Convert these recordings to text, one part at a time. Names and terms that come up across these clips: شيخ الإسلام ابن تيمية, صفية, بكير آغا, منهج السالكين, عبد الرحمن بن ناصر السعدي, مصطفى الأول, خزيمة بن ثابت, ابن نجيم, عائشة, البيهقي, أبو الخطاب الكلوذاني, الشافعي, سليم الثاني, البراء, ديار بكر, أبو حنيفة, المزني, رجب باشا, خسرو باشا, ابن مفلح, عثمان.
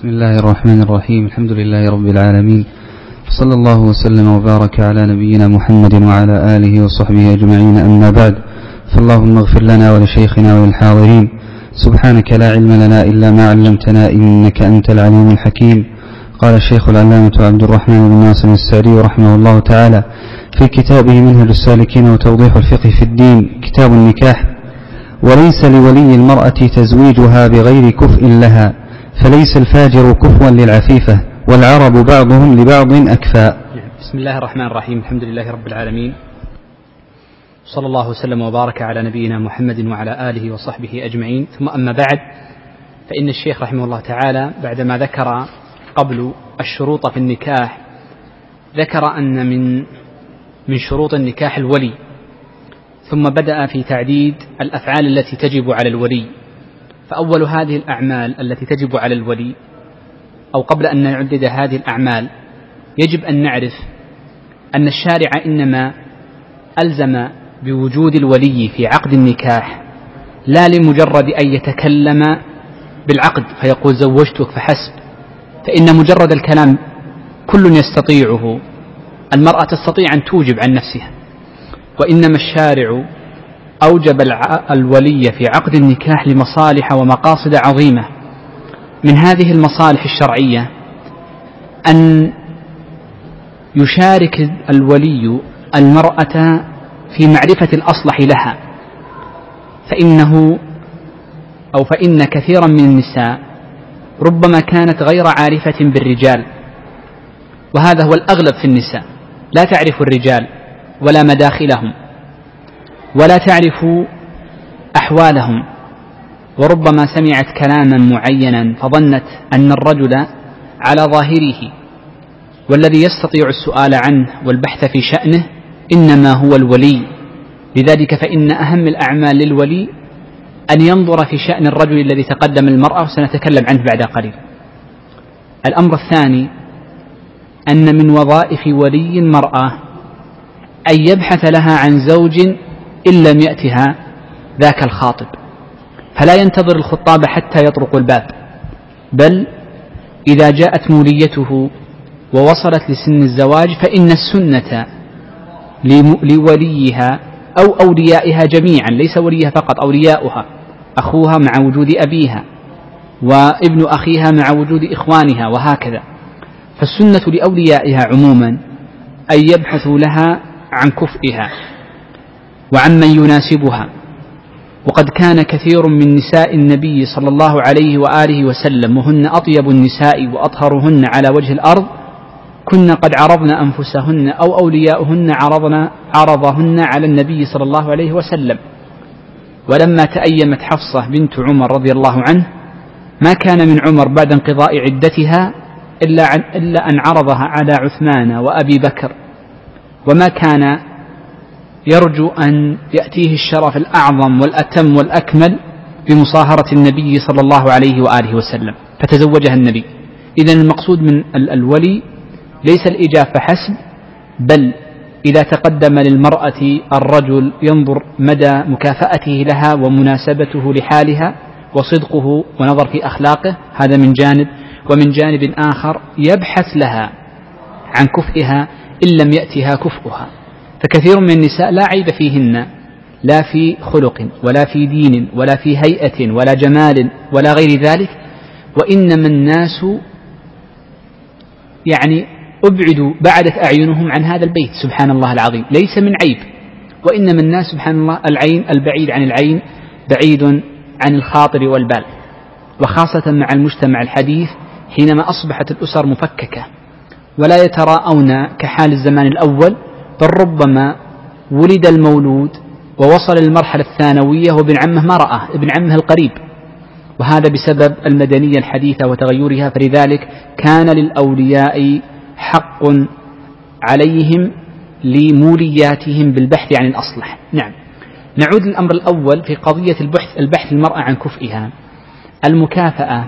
بسم الله الرحمن الرحيم. الحمد لله رب العالمين، صلى الله وسلم وبارك على نبينا محمد وعلى آله وصحبه أجمعين، أما بعد، فاللهم اغفر لنا ولشيخنا والحاضرين. سبحانك لا علم لنا إلا ما علمتنا، إنك أنت العليم الحكيم. قال الشيخ العلامة عبد الرحمن بن ناصر السعدي رحمه الله تعالى في كتابه منهج السالكين وتوضيح الفقه في الدين، كتاب النكاح: وليس لولي المرأة تزويجها بغير كفء لها، فليس الفاجر كفوا للعفيفة، والعرب بعضهم لبعض أكفاء. بسم الله الرحمن الرحيم. الحمد لله رب العالمين، صلى الله وسلم وبارك على نبينا محمد وعلى آله وصحبه أجمعين، ثم أما بعد، فإن الشيخ رحمه الله تعالى بعدما ذكر قبل الشروط في النكاح، ذكر أن من شروط النكاح الولي، ثم بدأ في تعديد الأفعال التي تجب على الولي. فأول هذه الأعمال التي تجب على الولي، أو قبل أن نعدد هذه الأعمال، يجب أن نعرف أن الشارع إنما ألزم بوجود الولي في عقد النكاح، لا لمجرد أن يتكلم بالعقد فيقول زوجتك فحسب، فإن مجرد الكلام كل يستطيعه، المرأة تستطيع أن توجب عن نفسها، وإنما الشارع أوجب الولي في عقد النكاح لمصالح ومقاصد عظيمة. من هذه المصالح الشرعية أن يشارك الولي المرأة في معرفة الأصلح لها، فإن كثيرا من النساء ربما كانت غير عارفة بالرجال، وهذا هو الأغلب في النساء، لا تعرف الرجال ولا مداخلهم ولا تعرف أحوالهم، وربما سمعت كلاما معينا فظنت أن الرجل على ظاهره، والذي يستطيع السؤال عنه والبحث في شأنه إنما هو الولي. لذلك فإن أهم الأعمال للولي أن ينظر في شأن الرجل الذي تقدم المرأة، وسنتكلم عنه بعد قليل. الأمر الثاني أن من وظائف ولي المرأة أن يبحث لها عن زوج إن لم يأتها ذاك الخاطب، فلا ينتظر الخطاب حتى يطرق الباب، بل إذا جاءت موليته ووصلت لسن الزواج فإن السنة لوليها أو أوليائها جميعا، ليس وليها فقط، أوليائها، أخوها مع وجود أبيها، وابن أخيها مع وجود إخوانها، وهكذا. فالسنة لأوليائها عموما أن يبحثوا لها عن كفئها وعمن يناسبها. وقد كان كثير من نساء النبي صلى الله عليه وآله وسلم، وهن أطيب النساء وأطهرهن على وجه الأرض، كن قد عرضن أنفسهن أو أولياؤهن عرضهن على النبي صلى الله عليه وسلم. ولما تأيمت حفصة بنت عمر رضي الله عنه، ما كان من عمر بعد انقضاء عدتها إلا أن عرضها على عثمان وأبي بكر، وما كان يرجو أن يأتيه الشرف الأعظم والأتم والأكمل بمصاهرة النبي صلى الله عليه وآله وسلم، فتزوجها النبي. إذن المقصود من الولي ليس الإجابة فحسب، بل إذا تقدم للمرأة الرجل ينظر مدى مكافأته لها ومناسبته لحالها وصدقه ونظر في أخلاقه، هذا من جانب. ومن جانب آخر يبحث لها عن كفئها إن لم يأتها كفئها. فكثير من النساء لا عيب فيهن، لا في خلق ولا في دين ولا في هيئة ولا جمال ولا غير ذلك، وإنما الناس أبعدوا، بعدت أعينهم عن هذا البيت، سبحان الله العظيم، ليس من عيب، وإنما الناس سبحان الله، العين البعيد عن العين بعيد عن الخاطر والبال، وخاصة مع المجتمع الحديث حينما أصبحت الأسر مفككة ولا يتراءون كحال الزمان الأول، بل ربما ولد المولود ووصل المرحلة الثانوية وابن عمه ما رأه، ابن عمه القريب، وهذا بسبب المدنية الحديثة وتغيرها. فلذلك كان للأولياء حق عليهم لمولياتهم بالبحث عن الأصلح. نعم، نعود للأمر الأول في قضية البحث المرأة عن كفئها. المكافأة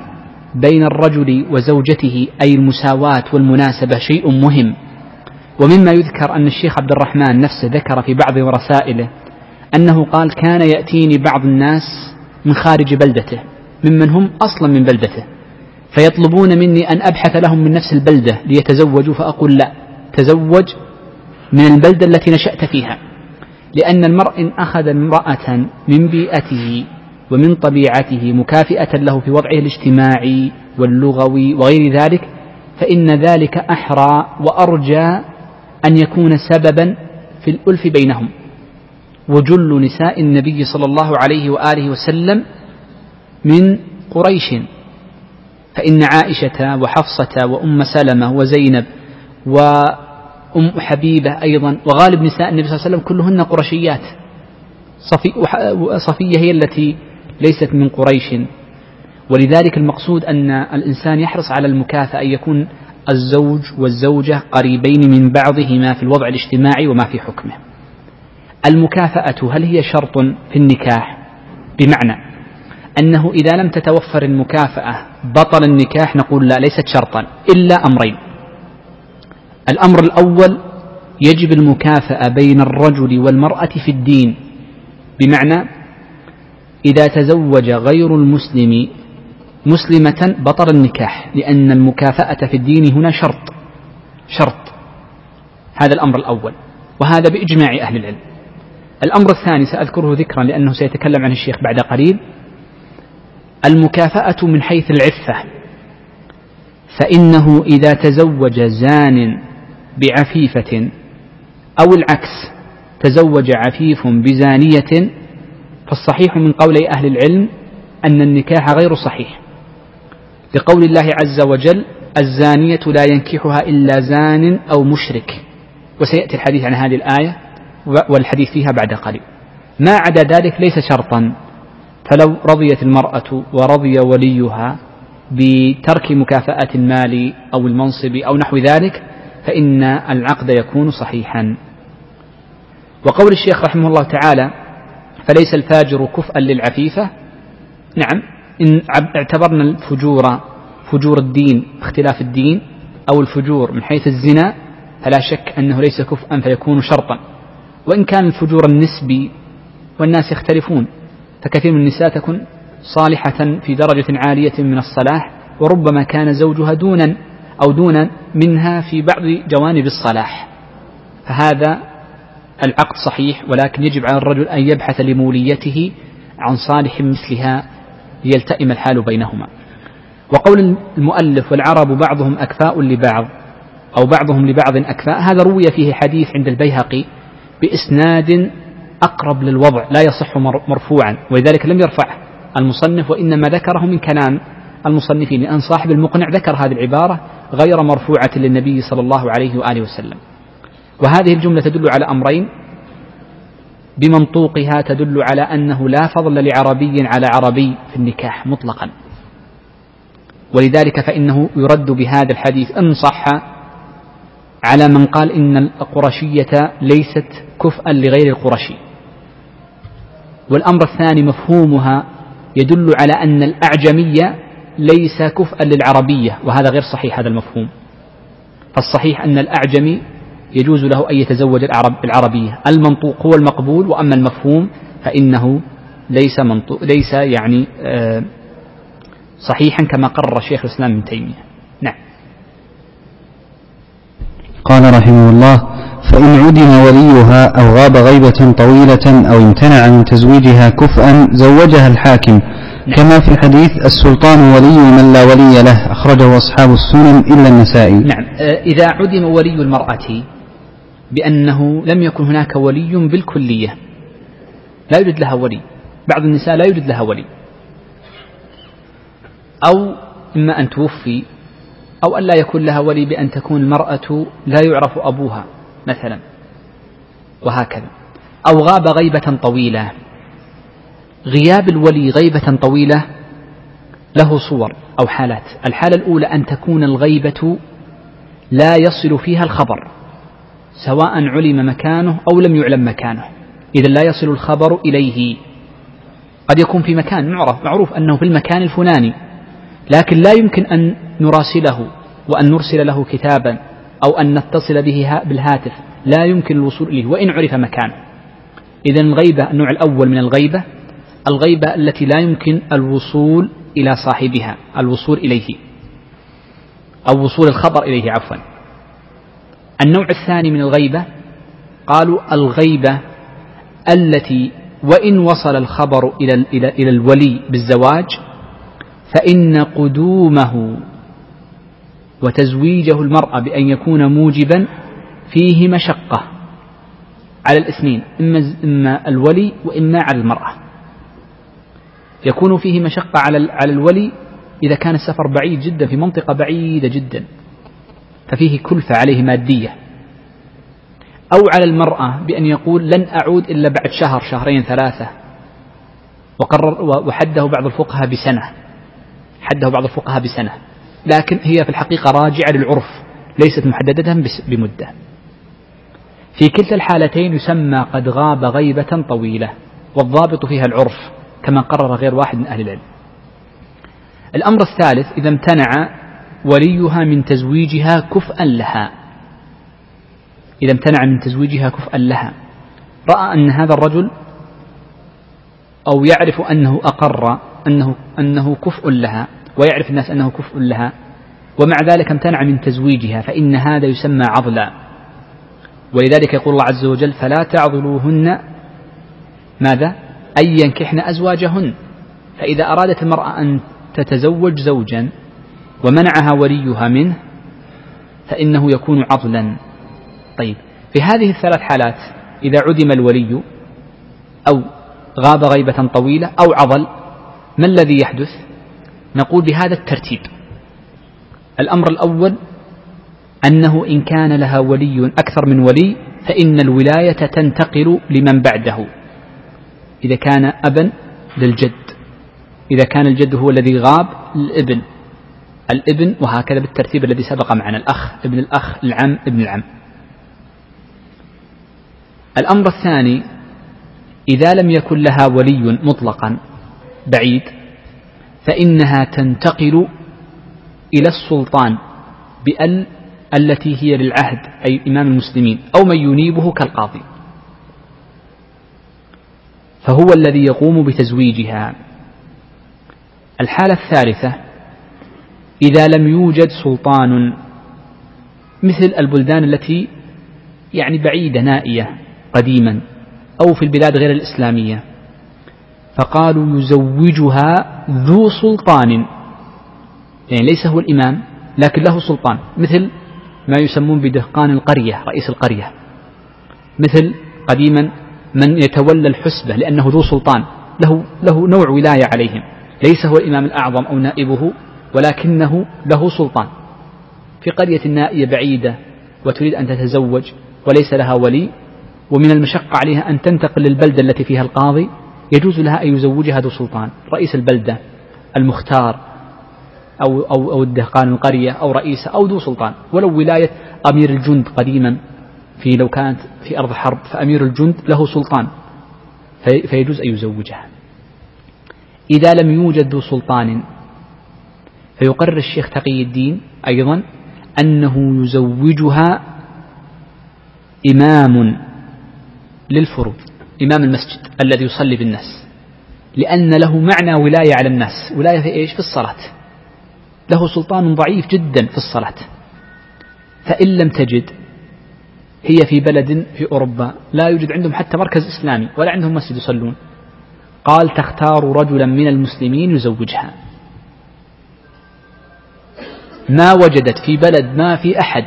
بين الرجل وزوجته، أي المساواة والمناسبة، شيء مهم. ومما يذكر أن الشيخ عبد الرحمن نفسه ذكر في بعض رسائله أنه قال: كان يأتيني بعض الناس من خارج بلدته، ممن هم أصلا من بلدته، فيطلبون مني أن أبحث لهم من نفس البلدة ليتزوجوا، فأقول لا، تزوج من البلدة التي نشأت فيها، لأن المرء إن أخذ امرأة من بيئته ومن طبيعته مكافئة له في وضعه الاجتماعي واللغوي وغير ذلك، فإن ذلك أحرى وأرجى أن يكون سببا في الألف بينهم. وجل نساء النبي صلى الله عليه وآله وسلم من قريش، فإن عائشة وحفصة وأم سلمة وزينب وأم حبيبة أيضا وغالب نساء النبي صلى الله عليه وسلم كلهن قرشيات. صفية هي التي ليست من قريش. ولذلك المقصود أن الإنسان يحرص على المكافأة، أن يكون الزوج والزوجة قريبين من بعضهما في الوضع الاجتماعي وما في حكمه. المكافأة هل هي شرط في النكاح؟ بمعنى أنه إذا لم تتوفر المكافأة بطل النكاح؟ نقول لا، ليست شرطا، إلا أمرين. الأمر الأول يجب المكافأة بين الرجل والمرأة في الدين، بمعنى إذا تزوج غير المسلم مسلمة بطل النكاح، لأن المكافأة في الدين هنا شرط. هذا الأمر الأول، وهذا بإجماع أهل العلم. الأمر الثاني سأذكره ذكرا لأنه سيتكلم عنه الشيخ بعد قليل، المكافأة من حيث العفة، فإنه إذا تزوج زان بعفيفة أو العكس، تزوج عفيف بزانية، فالصحيح من قول أهل العلم أن النكاح غير صحيح، لقول الله عز وجل: الزانية لا ينكحها إلا زان أو مشرك، وسيأتي الحديث عن هذه الآية والحديث فيها بعد قليل. ما عدا ذلك ليس شرطا، فلو رضيت المرأة ورضي وليها بترك مكافأة المال أو المنصب أو نحو ذلك فإن العقد يكون صحيحا. وقول الشيخ رحمه الله تعالى: فليس الفاجر كفءا للعفيفة. نعم، إن اعتبرنا الفجور فجور الدين، اختلاف الدين، أو الفجور من حيث الزنا، فلا شك أنه ليس كفءا فيكون شرطا، وإن كان الفجور النسبي والناس يختلفون، فكثير من النساء تكون صالحة في درجة عالية من الصلاح، وربما كان زوجها دون منها في بعض جوانب الصلاح، فهذا العقد صحيح، ولكن يجب على الرجل أن يبحث لموليته عن صالح مثلها ليلتئم الحال بينهما. وقول المؤلف: والعرب بعضهم أكفاء لبعض أو بعضهم لبعض أكفاء، هذا روي فيه حديث عند البيهقي بإسناد أقرب للوضع، لا يصح مرفوعا، ولذلك لم يرفع المصنف، وإنما ذكره من كلام المصنفين، لأن صاحب المقنع ذكر هذه العبارة غير مرفوعة للنبي صلى الله عليه وآله وسلم. وهذه الجملة تدل على أمرين، بمنطوقها تدل على أنه لا فضل لعربي على عربي في النكاح مطلقا، ولذلك فإنه يرد بهذا الحديث إن صح على من قال إن القرشية ليست كفءا لغير القرشي. والأمر الثاني مفهومها يدل على أن الأعجمية ليس كفءا للعربية، وهذا غير صحيح هذا المفهوم، فالصحيح أن الأعجمي يجوز له أن يتزوج العربية. المنطوق هو المقبول، وأما المفهوم فإنه ليس يعني صحيحا كما قرر شيخ الإسلام ابن تيمية. نعم. قال رحمه الله: فإن عدم وليها أو غاب غيبة طويلة أو امتنع من تزويجها كفءا زوجها الحاكم، كما في الحديث: السلطان ولي من لا ولي له، أخرجه أصحاب السنن إلا النسائي. نعم، إذا عدم ولي المرأة بأنه لم يكن هناك ولي بالكلية، لا يوجد لها ولي، بعض النساء لا يوجد لها ولي، أو إما أن توفي أو أن لا يكون لها ولي بأن تكون المرأة لا يعرف أبوها مثلا، وهكذا، أو غاب غيبة طويلة. غياب الولي غيبة طويلة له صور أو حالات. الحالة الأولى أن تكون الغيبة لا يصل فيها الخبر، سواء علم مكانه أو لم يعلم مكانه، إذا لا يصل الخبر إليه. قد يكون في مكان معروف أنه في المكان الفلاني، لكن لا يمكن أن نراسله وأن نرسل له كتابا أو أن نتصل به بالهاتف، لا يمكن الوصول إليه وإن عرف مكانه. إذا الغيبة النوع الأول من الغيبة، الغيبة التي لا يمكن الوصول إلى صاحبها، الوصول إليه. أو وصول الخبر إليه عفوا. النوع الثاني من الغيبة قالوا الغيبة التي وإن وصل الخبر إلى الولي بالزواج فإن قدومه وتزويجه المرأة بأن يكون موجبا فيه مشقة على الاثنين، إما الولي وإما على المرأة. يكون فيه مشقة على الولي إذا كان السفر بعيد جدا في منطقة بعيدة جدا ففيه كلفة عليه مادية، أو على المرأة بأن يقول لن أعود إلا بعد شهر شهرين ثلاثة، وحده بعض الفقهاء بسنة، لكن هي في الحقيقة راجعة للعرف ليست محددة بمدة. في كلتا الحالتين يسمى قد غاب غيبة طويلة، والضابط فيها العرف كما قرر غير واحد من أهل العلم. الأمر الثالث إذا امتنع وليها من تزويجها كفءا لها، رأى أن هذا الرجل أو يعرف أنه أقر أنه كفء لها ويعرف الناس أنه كفء لها ومع ذلك امتنع من تزويجها، فإن هذا يسمى عضلا، ولذلك يقول الله عز وجل فلا تعضلوهن ماذا أن ينكحن أزواجهن. فإذا أرادت المرأة أن تتزوج زوجا ومنعها وليها منه فإنه يكون عضلا. طيب في هذه الثلاث حالات إذا عدم الولي أو غاب غيبة طويلة أو عضل ما الذي يحدث؟ نقول بهذا الترتيب: الأمر الأول أنه إن كان لها ولي أكثر من ولي فإن الولاية تنتقل لمن بعده، إذا كان أبا للجد، إذا كان الجد هو الذي غاب الابن وهكذا بالترتيب الذي سبق معنا: الأخ، ابن الأخ، العم، ابن العم. الأمر الثاني إذا لم يكن لها ولي مطلقا بعيد فإنها تنتقل إلى السلطان بأل التي هي للعهد أي إمام المسلمين أو من ينيبه كالقاضي، فهو الذي يقوم بتزويجها. الحالة الثالثة إذا لم يوجد سلطان مثل البلدان التي يعني بعيدة نائية قديما أو في البلاد غير الإسلامية، فقالوا يزوجها ذو سلطان، يعني ليس هو الإمام لكن له سلطان، مثل ما يسمون بدهقان القرية رئيس القرية، مثل قديما من يتولى الحسبة لأنه ذو سلطان، له نوع ولاية عليهم، ليس هو الإمام الأعظم أو نائبه ولكنه له سلطان في قرية نائية بعيدة وتريد أن تتزوج وليس لها ولي ومن المشقة عليها أن تنتقل للبلدة التي فيها القاضي، يجوز لها أن يزوجها ذو سلطان، رئيس البلدة، المختار، أو الدهقان القرية أو رئيسة أو ذو سلطان، ولو ولاية أمير الجند قديما لو كانت في أرض حرب فأمير الجند له سلطان فيجوز أن يزوجها. إذا لم يوجد ذو سلطان فيقرر الشيخ تقي الدين أيضا أنه يزوجها إمام للفروض، إمام المسجد الذي يصلي بالناس، لأن له معنى ولاية على الناس، ولاية في إيش؟ في الصلاة، له سلطان ضعيف جدا في الصلاة. فإن لم تجد هي في بلد في أوروبا لا يوجد عندهم حتى مركز إسلامي ولا عندهم مسجد يصلون، قال تختار رجلا من المسلمين يزوجها. ما وجدت في بلد ما في أحد،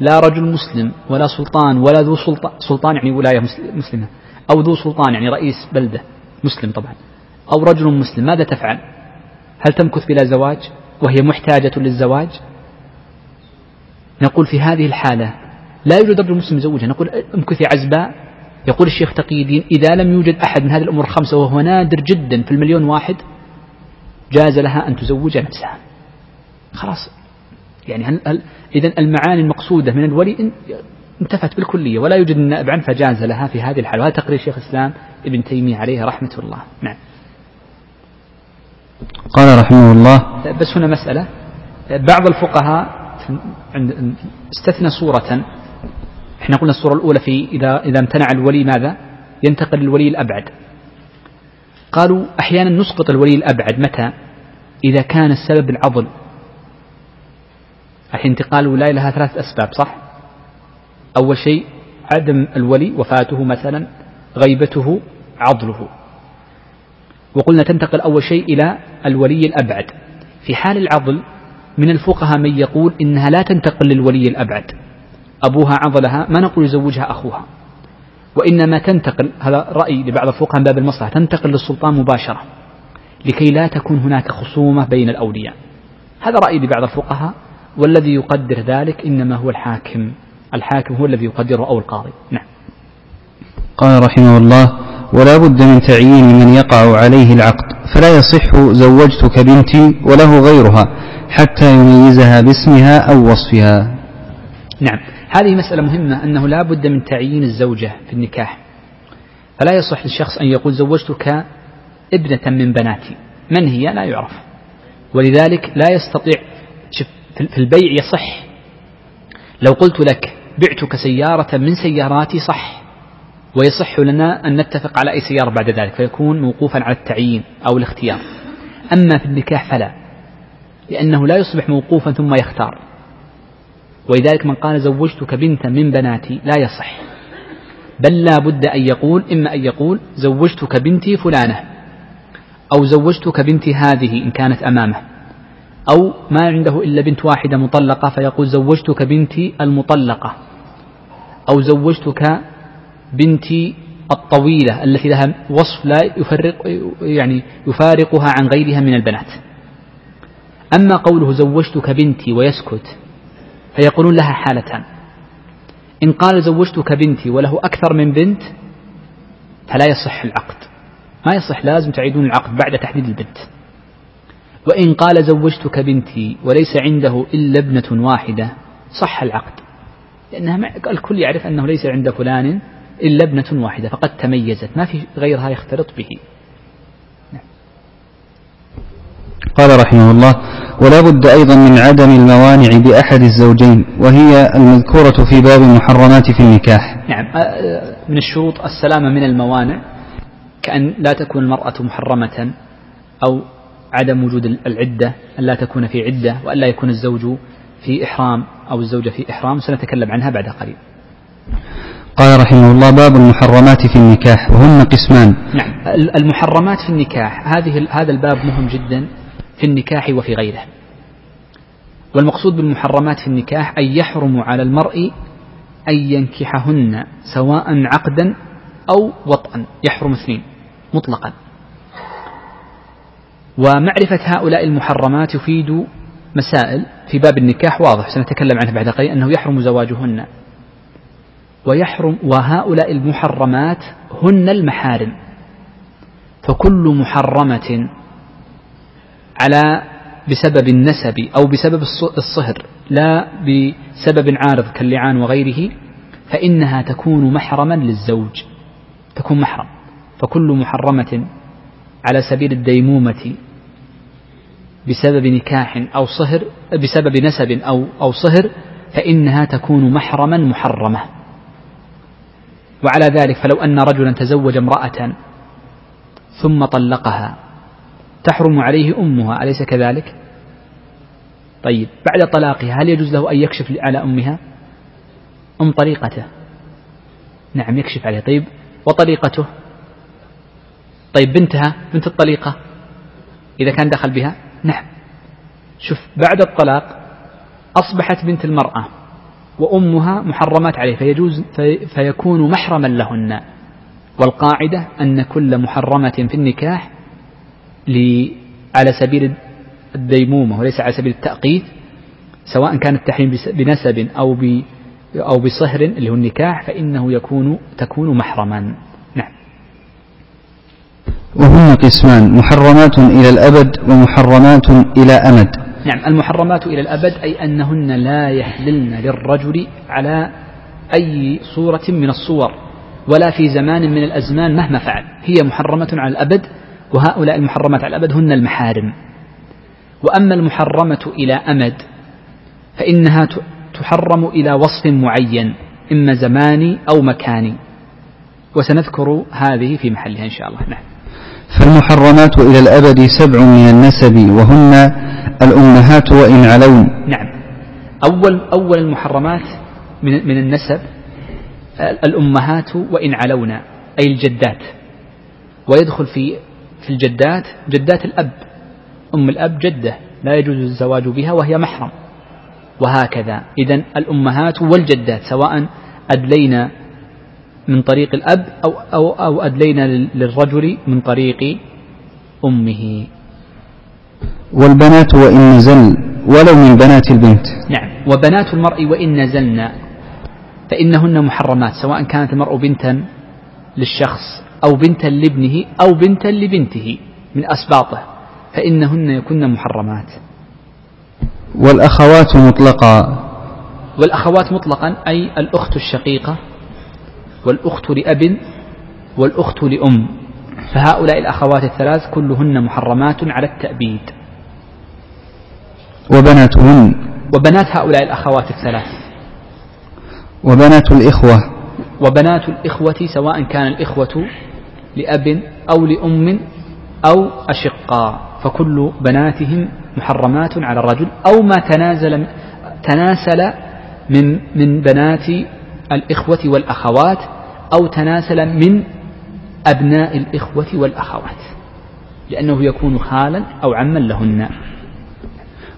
لا رجل مسلم ولا سلطان ولا ذو سلطان يعني ولاية مسلمة، أو ذو سلطان يعني رئيس بلدة مسلم طبعا، أو رجل مسلم، ماذا تفعل؟ هل تمكث بلا زواج وهي محتاجة للزواج؟ نقول في هذه الحالة لا يوجد رجل مسلم يزوجها، نقول امكثي عزباء. يقول الشيخ تقي الدين إذا لم يوجد أحد من هذه الأمور الخمسة وهو نادر جدا في المليون واحد جاز لها أن تزوج نفسها، خلاص يعني إذن المعاني المقصودة من الولي انتفت بالكلية ولا يوجد النائب عنه فجاز لها في هذه الحالة. وهذا تقرير شيخ الإسلام ابن تيمية عليه رحمة الله. نعم. قال رحمه الله. بس هنا مسألة، بعض الفقهاء استثنى صورة، احنا قلنا الصورة الأولى في إذا امتنع الولي ماذا ينتقل الولي الأبعد، قالوا أحيانا نسقط الولي الأبعد متى؟ إذا كان السبب العضل انتقال الولاية لها ثلاث أسباب صح؟ أول شيء عدم الولي، وفاته مثلا، غيبته، عضله. وقلنا تنتقل أول شيء إلى الولي الأبعد. في حال العضل من الفقهاء من يقول إنها لا تنتقل للولي الأبعد، أبوها عضلها ما نقول يزوجها أخوها، وإنما تنتقل، هذا رأي لبعض الفقهاء من باب المصلحة، تنتقل للسلطان مباشرة لكي لا تكون هناك خصومة بين الأولياء. هذا رأي لبعض الفقهاء، والذي يقدر ذلك إنما هو الحاكم، الحاكم هو الذي يقدره أو القاضي. نعم. قال رحمه الله: ولا بد من تعيين من يقع عليه العقد، فلا يصح زوجتك بنتي وله غيرها حتى يميزها باسمها أو وصفها. نعم، هذه مسألة مهمة، أنه لا بد من تعيين الزوجة في النكاح، فلا يصح للشخص أن يقول زوجتك ابنة من بناتي، من هي لا يعرف. ولذلك لا يستطيع، في البيع يصح، لو قلت لك بعتك سيارة من سياراتي صح، ويصح لنا أن نتفق على أي سيارة بعد ذلك، فيكون موقوفا على التعيين أو الاختيار. أما في النكاح فلا، لأنه لا يصبح موقوفا ثم يختار. ولذلك من قال زوجتك بنتا من بناتي لا يصح، بل لا بد أن يقول، إما أن يقول زوجتك بنتي فلانة، أو زوجتك بنتي هذه إن كانت أمامه، أو ما عنده إلا بنت واحدة مطلقة فيقول زوجتك بنتي المطلقة، أو زوجتك بنتي الطويلة التي لها وصف لا يفارقها عن غيرها من البنات. أما قوله زوجتك بنتي ويسكت فيقولون لها حالتان: إن قال زوجتك بنتي وله أكثر من بنت فلا يصح العقد، ما يصح، لازم تعيدون العقد بعد تحديد البنت. وإن قال زوجتك بنتي وليس عنده إلا ابنة واحدة صح العقد، لأن الكل يعرف أنه ليس عند فلان إلا ابنة واحدة فقد تميزت، ما في غيرها يختلط به. قال رحمه الله: ولا بد أيضا من عدم الموانع بأحد الزوجين، وهي المذكورة في باب المحرمات في النكاح. نعم، من الشروط السلامة من الموانع، كأن لا تكون المرأة محرمة، أو عدم وجود العدة، أن لا تكون في عدة، وأن لا يكون الزوج في إحرام أو الزوجة في إحرام. سنتكلم عنها بعد قليل. قال رحمه الله: باب المحرمات في النكاح، وهن قسمان. نعم، المحرمات في النكاح، هذا الباب مهم جدا في النكاح وفي غيره. والمقصود بالمحرمات في النكاح أن يحرم على المرء أن ينكحهن سواء عقدا أو وطئا، يحرم اثنين مطلقا. ومعرفة هؤلاء المحرمات يفيد مسائل في باب النكاح واضح، سنتكلم عنها بعد قليل. أنه يحرم زواجهن، ويحرم، وهؤلاء المحرمات هن المحارم، فكل محرمة على بسبب النسب أو بسبب الصهر لا بسبب عارض كاللعان وغيره فإنها تكون محرما للزوج، تكون محرم. فكل محرمة على سبيل الديمومة بسبب نكاح أو صهر، بسبب نسب أو صهر، فإنها تكون محرما محرمة. وعلى ذلك فلو أن رجلا تزوج امرأة ثم طلقها تحرم عليه أمها، أليس كذلك؟ طيب، بعد طلاقها هل يجوز له أن يكشف على أمها؟ أم طليقته؟ نعم، يكشف عليه. طيب، وطليقته؟ طيب، بنتها، بنت الطليقة إذا كان دخل بها؟ نعم. شوف، بعد الطلاق أصبحت بنت المرأة وأمها محرمات عليه، فيكون محرما لهن. والقاعدة أن كل محرمة في النكاح على سبيل الديمومة وليس على سبيل التأقيت، سواء كان التحريم بنسب أو بصهر اللي هو النكاح، فإنه تكون محرما. نعم. وهن قسمان: محرمات إلى الأبد، ومحرمات إلى أمد. نعم، المحرمات إلى الأبد أي أنهن لا يحللن للرجل على أي صورة من الصور ولا في زمان من الأزمان مهما فعل، هي محرمة على الأبد. وهؤلاء المحرمات على الأبد هن المحارم. وأما المحرمة إلى أمد فإنها تحرم إلى وصف معين، إما زماني أو مكاني، وسنذكر هذه في محلها إن شاء الله. نعم. فالمحرمات إلى الأبد 7 من النسب، وهن الأمهات وإن علون. نعم، أول المحرمات من النسب الأمهات وإن علونا، أي الجدات، ويدخل في الجدات جدات الأب. أم الأب جدة لا يجوز الزواج بها وهي محرم، وهكذا. إذن الأمهات والجدات سواء أدلينا من طريق الأب أو أدلينا للرجل من طريق أمه. والبنات وإن نزل ولو من بنات البنت. نعم، وبنات المرء وإن نزلنا فإنهن محرمات، سواء كانت المرء بنتا للشخص أو بنتا لابنه أو بنتا لبنته من أسباطه، فإنهن يكن محرمات. والأخوات مطلقا. والأخوات مطلقا أي الأخت الشقيقة والأخت لأب والأخت لأم، فهؤلاء الأخوات الثلاث كلهن محرمات على التأبيد. وبناتهن، وبنات هؤلاء الأخوات الثلاث. وبنات الإخوة، وبنات الإخوة سواء كان الإخوة لأب أو لأم أو أشقاء، فكل بناتهم محرمات على الرجل أو ما تناسل من بنات الإخوة والأخوات أو تناسل من أبناء الإخوة والأخوات، لأنه يكون خالا أو عما لهن.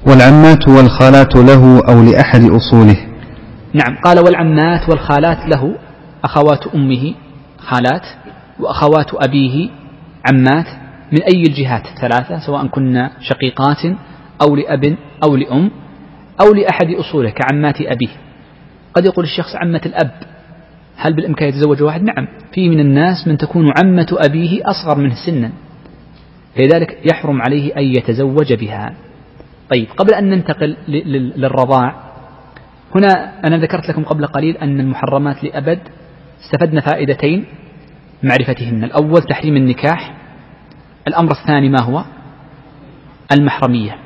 والعمات والخالات له أو لأحد أصوله. نعم، قال والعمات والخالات له، أخوات أمه خالات، وأخوات أبيه عمات، من أي الجهات الثلاثة، سواء كنا شقيقات أو لأب أو لأم أو لأحد أصوله كعمات أبيه. قد يقول الشخص عمة الأب، هل بالإمكان يتزوج واحد؟ نعم، في من الناس من تكون عمة أبيه أصغر منه سنا، لذلك يحرم عليه أن يتزوج بها. طيب، قبل أن ننتقل للرضاع، هنا أنا ذكرت لكم قبل قليل أن المحرمات لأبد استفدنا فائدتين معرفتهن. الأول تحريم النكاح، الأمر الثاني ما هو؟ المحرمية.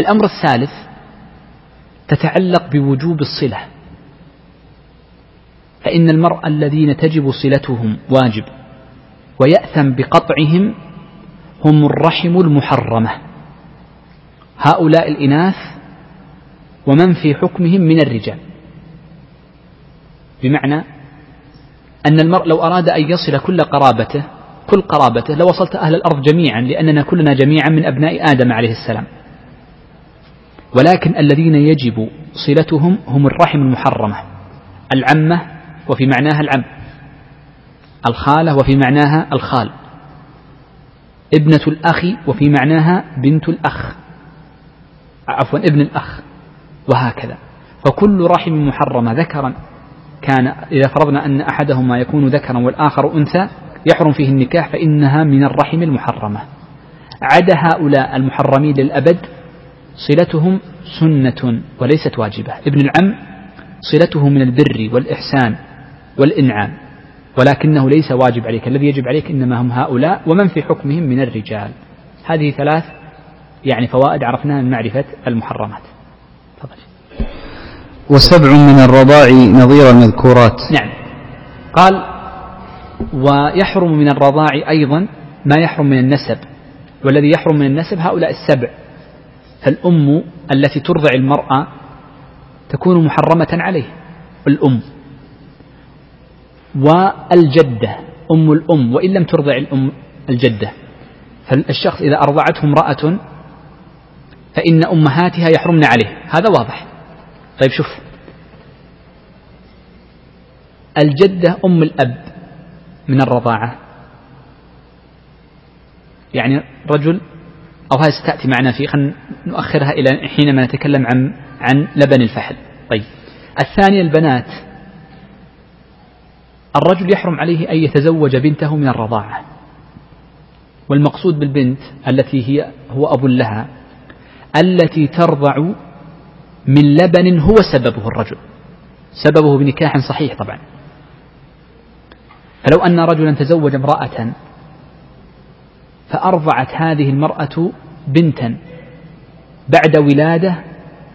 الأمر الثالث تتعلق بوجوب الصلة، فإن المرء الذين تجب صلتهم واجب ويأثم بقطعهم هم الرحم المحرمة، هؤلاء الإناث ومن في حكمهم من الرجال، بمعنى أن المرء لو أراد أن يصل كل قرابته لوصلت أهل الأرض جميعا، لأننا كلنا جميعا من أبناء آدم عليه السلام، ولكن الذين يجب صلتهم هم الرحم المحرمة، العمة وفي معناها العم، الخالة وفي معناها الخال، ابنة الأخ وفي معناها بنت الأخ، عفوا ابن الأخ، وهكذا. فكل رحم محرمة ذكرا كان، إذا فرضنا أن أحدهما يكون ذكرا والآخر أنثى يحرم فيه النكاح، فإنها من الرحم المحرمة. عدا هؤلاء المحرمين للأبد صلتهم سنة وليست واجبة. ابن العم صلته من البر والإحسان والإنعام، ولكنه ليس واجب عليك، الذي يجب عليك إنما هم هؤلاء ومن في حكمهم من الرجال. هذه ثلاث فوائد عرفناها من معرفة المحرمات. تفضل. وسبع من الرضاع نظير المذكورات. نعم، قال ويحرم من الرضاع أيضا ما يحرم من النسب، والذي يحرم من النسب هؤلاء السبع. فالأم التي ترضع المرأة تكون محرمة عليه، الأم والجدة، أم الأم وإن لم ترضع الأم الجدة. فالشخص إذا أرضعته امرأة فإن أمهاتها يحرمن عليه، هذا واضح. طيب شوف، الجدة أم الأب من الرضاعة، يعني رجل، أو هذا ستأتي معنا فيه، خلينا نؤخرها إلى حينما نتكلم عن لبن الفحل. طيب، الثانية البنات، الرجل يحرم عليه أن يتزوج بنته من الرضاعة، والمقصود بالبنت التي هو أب لها، التي ترضع من لبن هو سببه الرجل، سببه بنكاح صحيح طبعا. فلو أن رجلا تزوج امرأة فأرضعت هذه المرأة بنتا بعد ولادة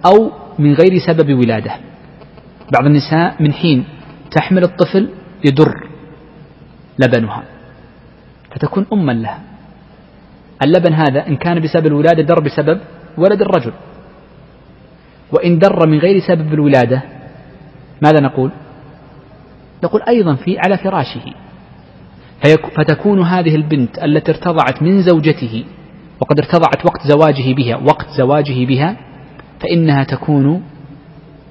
أو من غير سبب ولادة، بعض النساء من حين تحمل الطفل يدر لبنها فتكون أما لها، اللبن هذا إن كان بسبب الولادة در بسبب ولد الرجل. وإن در من غير سبب الولادة ماذا نقول؟ نقول أيضا في على فراشه، فتكون هذه البنت التي ارتضعت من زوجته وقد ارتضعت وقت زواجه بها فإنها تكون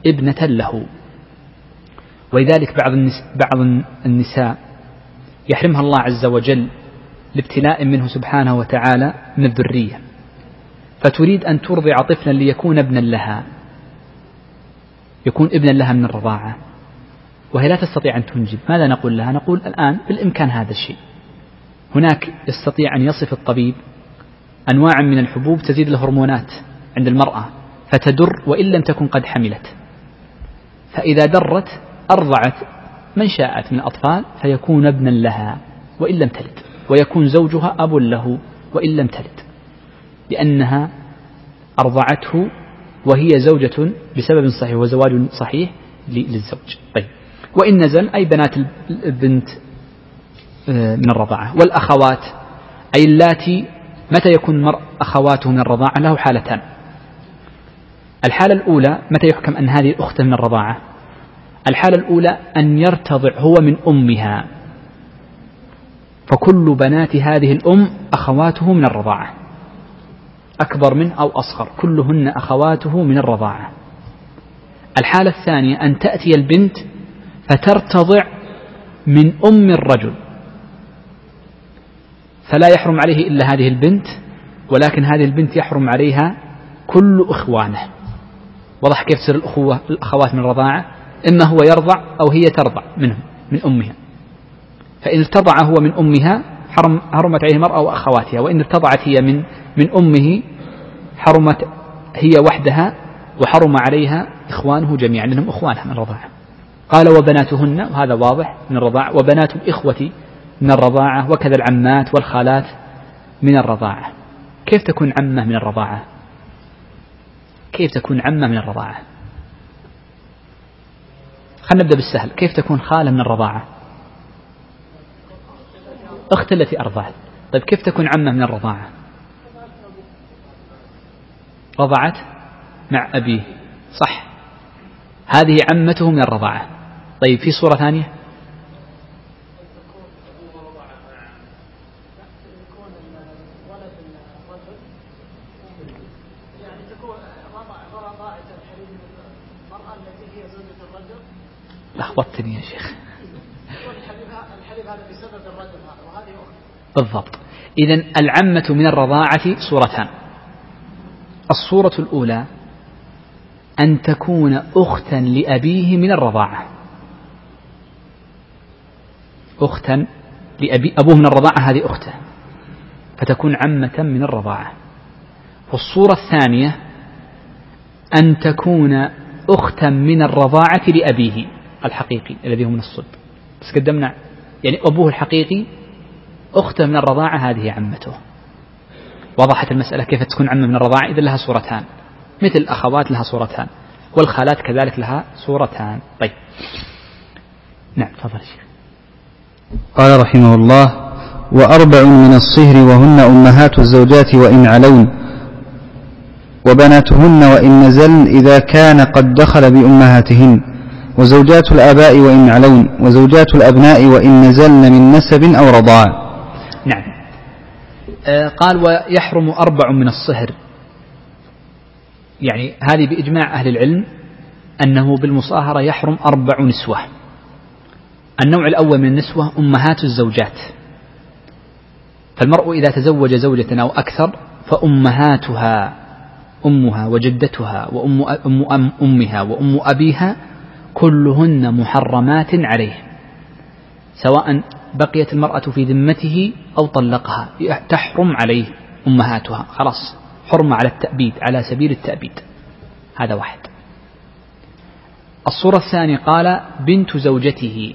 ابنة له. ولذلك بعض النساء يحرمها الله عز وجل لابتلاء منه سبحانه وتعالى من الذرية، فتريد أن ترضع طفلا ليكون ابنا لها، يكون ابنا لها من الرضاعة، وهي لا تستطيع أن تنجب. ماذا نقول لها؟ نقول الآن بالإمكان هذا الشيء، هناك يستطيع أن يصف الطبيب أنواع من الحبوب تزيد الهرمونات عند المرأة فتدر وإن لم تكن قد حملت، فإذا درت أرضعت من شاءت من الأطفال فيكون ابنا لها وإن لم تلد، ويكون زوجها أب له وإن لم تلد، لأنها أرضعته وهي زوجة بسبب صحيح وزواج صحيح للزوج. طيب، وإن نزل أي بنات البنت من الرضاعة. والأخوات أي اللاتي متى يكون المرء أخواته من الرضاعة له حالتان. الحالة الأولى متى يحكم أن هذه الأخت من الرضاعة؟ الحالة الأولى أن يرتضع هو من أمها، فكل بنات هذه الأم أخواته من الرضاعة، أكبر منه أو أصغر كلهن أخواته من الرضاعة. الحالة الثانية أن تأتي البنت فترتضع من أم الرجل، فلا يحرم عليه إلا هذه البنت، ولكن هذه البنت يحرم عليها كل إخوانه. واضح كيف تصير الأخوة الأخوات من الرضاعة؟ إما هو يرضع أو هي ترضع منه من أمها، فإن ارتضع هو من أمها حرمت عليه المرأة وأخواتها، وإن ارتضعت هي من أمه حرمت هي وحدها وحرم عليها إخوانه جميعا، لأنهم إخوانها من الرضاعة. قال وبناتهن، وهذا واضح من الرضاعة، وبنات الإخوة من الرضاعة، وكذا العمات والخالات من الرضاعة. كيف تكون عمة من الرضاعة؟ كيف تكون عمة من الرضاعة؟ خلنا نبدأ بالسهل. كيف تكون خالة من الرضاعة؟ أخت التي أرضعت. طيب كيف تكون عمة من الرضاعة؟ رضعت مع أبيه، صح، هذه عمته من الرضاعة. طيب في صورة ثانية؟ لخبطتني يا شيخ. الحليب هذا بسبب الرجل وهذه أخت. بالضبط. إذن العمة من الرضاعة صورتان. الصورة الأولى أن تكون أختا لأبيه من الرضاعة، أختا لأبوه من الرضاعة، هذه أخته فتكون عمة من الرضاعة. والصورة الثانية أن تكون أختا من الرضاعة لأبيه الحقيقي الذي هو من الصلب، بس قدمنا يعني أبوه الحقيقي، أخته من الرضاعة هذه عمته. وضحت المسألة كيف تكون عمة من الرضاعة؟ إذا لها صورتان، مثل الأخوات لها صورتان، والخالات كذلك لها صورتان. طيب نعم تفضل الشيخ. قال رحمه الله: وأربع من الصهر وهن أمهات الزوجات وإن علون، وبناتهن وإن نزلن إذا كان قد دخل بأمهاتهن، وزوجات الآباء وإن علون، وزوجات الأبناء وإن نزلن من نسب أو رضاع. نعم. قال ويحرم أربع من الصهر، يعني هذه بإجماع أهل العلم أنه بالمصاهرة يحرم 4 نسوة. النوع الأول من النسوة أمهات الزوجات، فالمرء إذا تزوج زوجة أو أكثر فأمهاتها، أمها وجدتها وأم أم أمها وأم أبيها كلهن محرمات عليه، سواء بقيت المرأة في ذمته أو طلقها تحرم عليه أمهاتها، خلاص حرم على التأبيد، على سبيل التأبيد. هذا واحد. الصورة الثانية قال بنت زوجته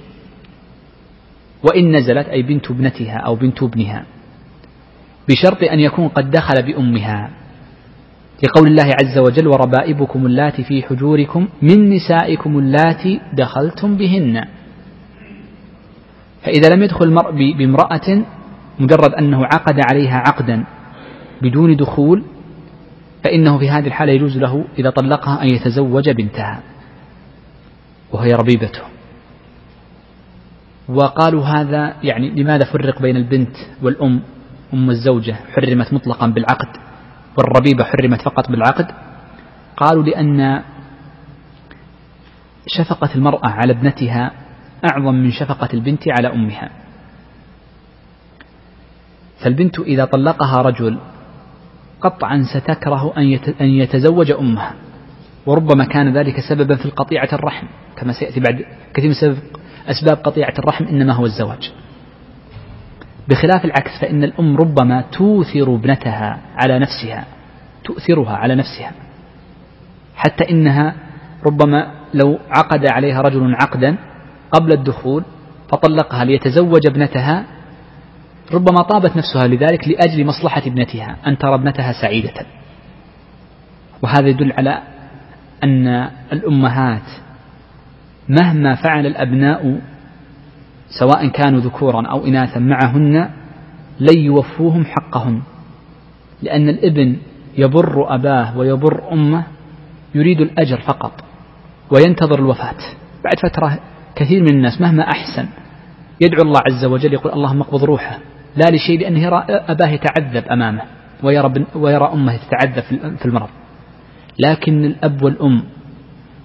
وإن نزلت، أي بنت ابنتها أو بنت ابنها، بشرط أن يكون قد دخل بأمها، لقول الله عز وجل: وربائبكم اللاتي في حجوركم من نسائكم اللاتي دخلتم بهن. فإذا لم يدخل المرء بامرأة مجرد أنه عقد عليها عقدا بدون دخول فإنه في هذه الحالة يجوز له إذا طلقها أن يتزوج بنتها وهي ربيبته. وقالوا هذا يعني لماذا فرق بين البنت والأم؟ أم الزوجة حرمت مطلقا بالعقد والربيبة حرمت فقط بالعقد. قالوا لأن شفقة المرأة على ابنتها أعظم من شفقة البنت على أمها، فالبنت إذا طلقها رجل قطعا ستكره أن يتزوج أمها، وربما كان ذلك سببا في قطيعة الرحم كما سيأتي بعد. كثير من أسباب قطيعة الرحم إنما هو الزواج، بخلاف العكس فإن الأم ربما تؤثر ابنتها على نفسها، تؤثرها على نفسها، حتى إنها ربما لو عقد عليها رجل عقدا قبل الدخول فطلقها ليتزوج ابنتها ربما طابت نفسها لذلك لأجل مصلحة ابنتها أن ترى ابنتها سعيدة. وهذا يدل على أن الأمهات مهما فعل الأبناء سواء كانوا ذكورا أو إناثا معهن لن يوفوهم حقهم، لأن الابن يبر أباه ويبر أمه، يريد الأجر فقط وينتظر الوفاة. بعد فترة كثير من الناس مهما أحسن يدعو الله عز وجل يقول اللهم اقبض روحه، لا لشيء، لأنه يرى أباه يتعذب أمامه ويرى أمه تتعذب في المرض. لكن الأب والأم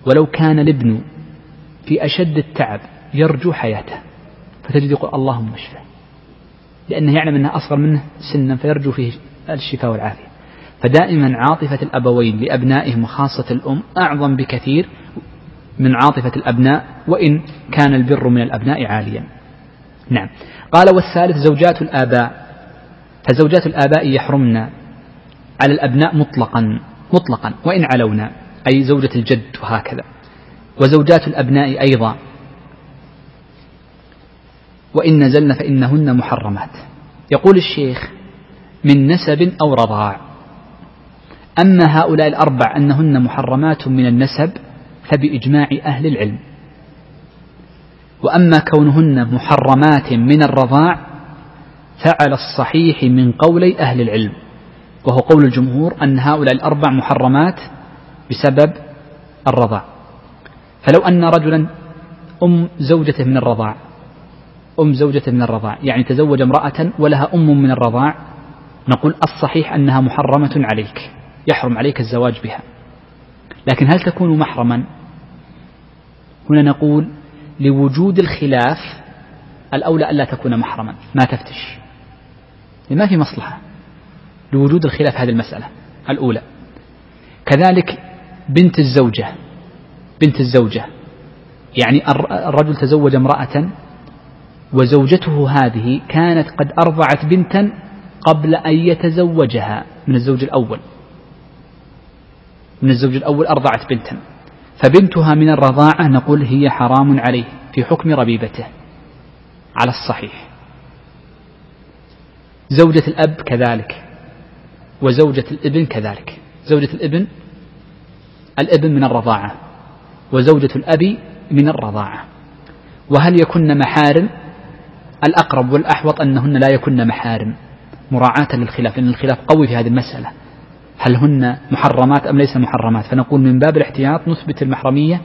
ولو كان الابن في أشد التعب يرجو حياته، فتجد يقول اللهم اشفه، لأنه يعلم أنه أصغر منه سنا فيرجو فيه الشفاء والعافية. فدائما عاطفة الأبوين لأبنائهم وخاصة الأم أعظم بكثير من عاطفة الأبناء، وإن كان البر من الأبناء عاليا. نعم. قال والثالث زوجات الآباء، فزوجات الآباء يحرمن على الأبناء مطلقا وإن علونا، أي زوجة الجد وهكذا، وزوجات الأبناء أيضا وإن نزلن فإنهن محرمات. يقول الشيخ من نسب أو رضاع. أما هؤلاء الأربع أنهن محرمات من النسب فبإجماع أهل العلم، وأما كونهن محرمات من الرضاع فعلى الصحيح من قولي أهل العلم، وهو قول الجمهور أن هؤلاء الأربع محرمات بسبب الرضاع. فلو أن رجلا أم زوجته من الرضاع يعني تزوج امرأة ولها أم من الرضاع، نقول الصحيح أنها محرمة عليك، يحرم عليك الزواج بها. لكن هل تكون محرما؟ هنا نقول لوجود الخلاف الأولى ألا تكون محرما، ما تفتش، لما في مصلحة لوجود الخلاف، هذه المسألة الأولى. كذلك بنت الزوجة يعني الرجل تزوج امرأة وزوجته هذه كانت قد أرضعت بنتا قبل أن يتزوجها من الزوج الأول أرضعت بنتا، فبنتها من الرضاعة نقول هي حرام عليه في حكم ربيبته على الصحيح. زوجة الأب كذلك وزوجة الابن كذلك، زوجة الابن من الرضاعة وزوجة الأب من الرضاعة. وهل يكن محارم؟ الأقرب والأحوط أنهن لا يكن محارم مراعاة للخلاف، لأن الخلاف قوي في هذه المسألة، هل هن محرمات أم ليس محرمات. فنقول من باب الاحتياط نثبت المحرمية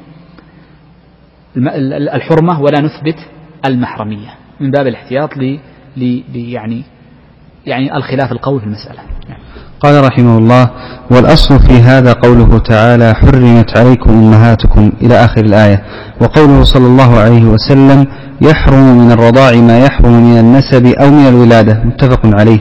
الحرمة ولا نثبت المحرمية، من باب الاحتياط يعني الخلاف القوي في المسألة. قال رحمه الله والأصل في هذا قوله تعالى حرمت عليكم أمهاتكم إلى آخر الآية، وقوله صلى الله عليه وسلم يحرم من الرضاع ما يحرم من النسب أو من الولادة، متفق عليه.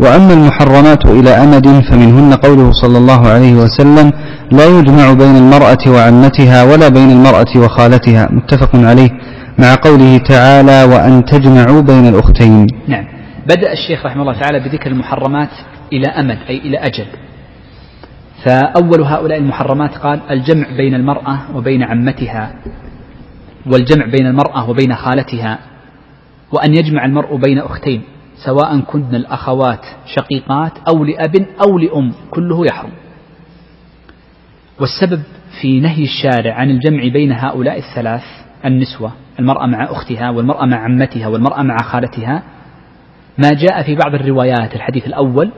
وأما المحرمات إلى أمد فمنهن قوله صلى الله عليه وسلم لا يجمع بين المرأة وعمتها ولا بين المرأة وخالتها، متفق عليه، مع قوله تعالى وأن تجمعوا بين الأختين. نعم. بدأ الشيخ رحمه الله تعالى بذكر المحرمات إلى أمد أي إلى أجل. فأول هؤلاء المحرمات قال الجمع بين المرأة وبين عمتها، والجمع بين المرأة وبين خالتها، وأن يجمع المرء بين أختين سواء كن الأخوات شقيقات أو لأب أو لأم، كله يحرم. والسبب في نهي الشارع عن الجمع بين هؤلاء الثلاث النسوة، المرأة مع أختها والمرأة مع عمتها والمرأة مع خالتها، ما جاء في بعض الروايات الحديث الأول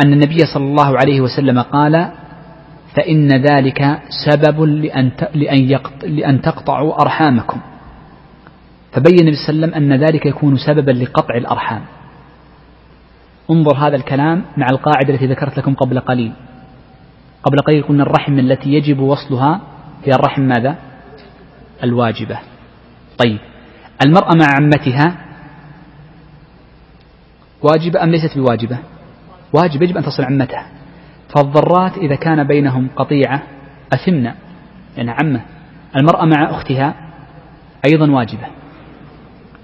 أن النبي صلى الله عليه وسلم قال: فإن ذلك سبب لأن تقطعوا أرحامكم. فبين النبي صلى الله عليه وسلم أن ذلك يكون سببا لقطع الأرحام. انظر هذا الكلام مع القاعدة التي ذكرت لكم قبل قليل قلنا الرحم التي يجب وصلها هي الرحم ماذا؟ الواجبة. طيب، المرأة مع عمتها واجبة أم ليست بواجبة؟ واجب، يجب أن تصل عمتها. فالضرات إذا كان بينهم قطيعة أثمنا، يعني عمة. المرأة مع أختها أيضا واجبة.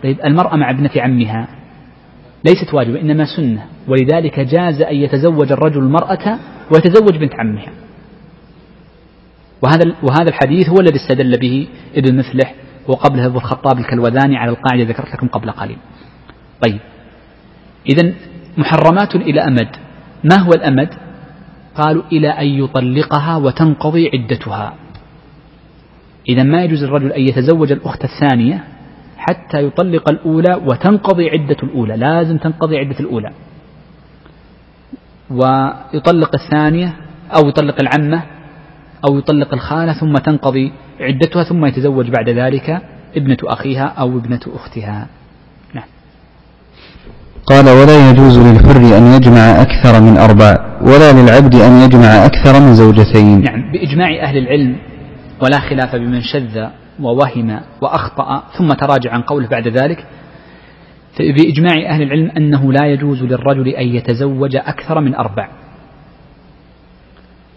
طيب، المرأة مع ابنة عمها ليست واجبة إنما سنة، ولذلك جاز أن يتزوج الرجل المرأة ويتزوج بنت عمها. وهذا الحديث هو الذي استدل به ابن مفلح وقبله ابو الخطاب الكلوذاني على القاعدة ذكرت لكم قبل قليل. طيب، إذن محرمات إلى أمد. ما هو الأمد؟ قالوا إلى أن يطلقها وتنقضي عدتها. إذن ما يجوز الرجل أن يتزوج الأخت الثانية حتى يطلق الأولى وتنقضي عدة الأولى، لازم تنقضي عدة الأولى، ويطلق الثانية أو يطلق العمة أو يطلق الخالة ثم تنقضي عدتها ثم يتزوج بعد ذلك ابنة أخيها أو ابنة أختها. نعم. قال: ولا يجوز للحر أن يجمع أكثر من 4 ولا للعبد أن يجمع أكثر من 2. نعم، بإجماع أهل العلم، ولا خلاف بمن شذ ووهم وأخطأ ثم تراجع عن قوله بعد ذلك. بإجماع أهل العلم أنه لا يجوز للرجل أن يتزوج أكثر من 4.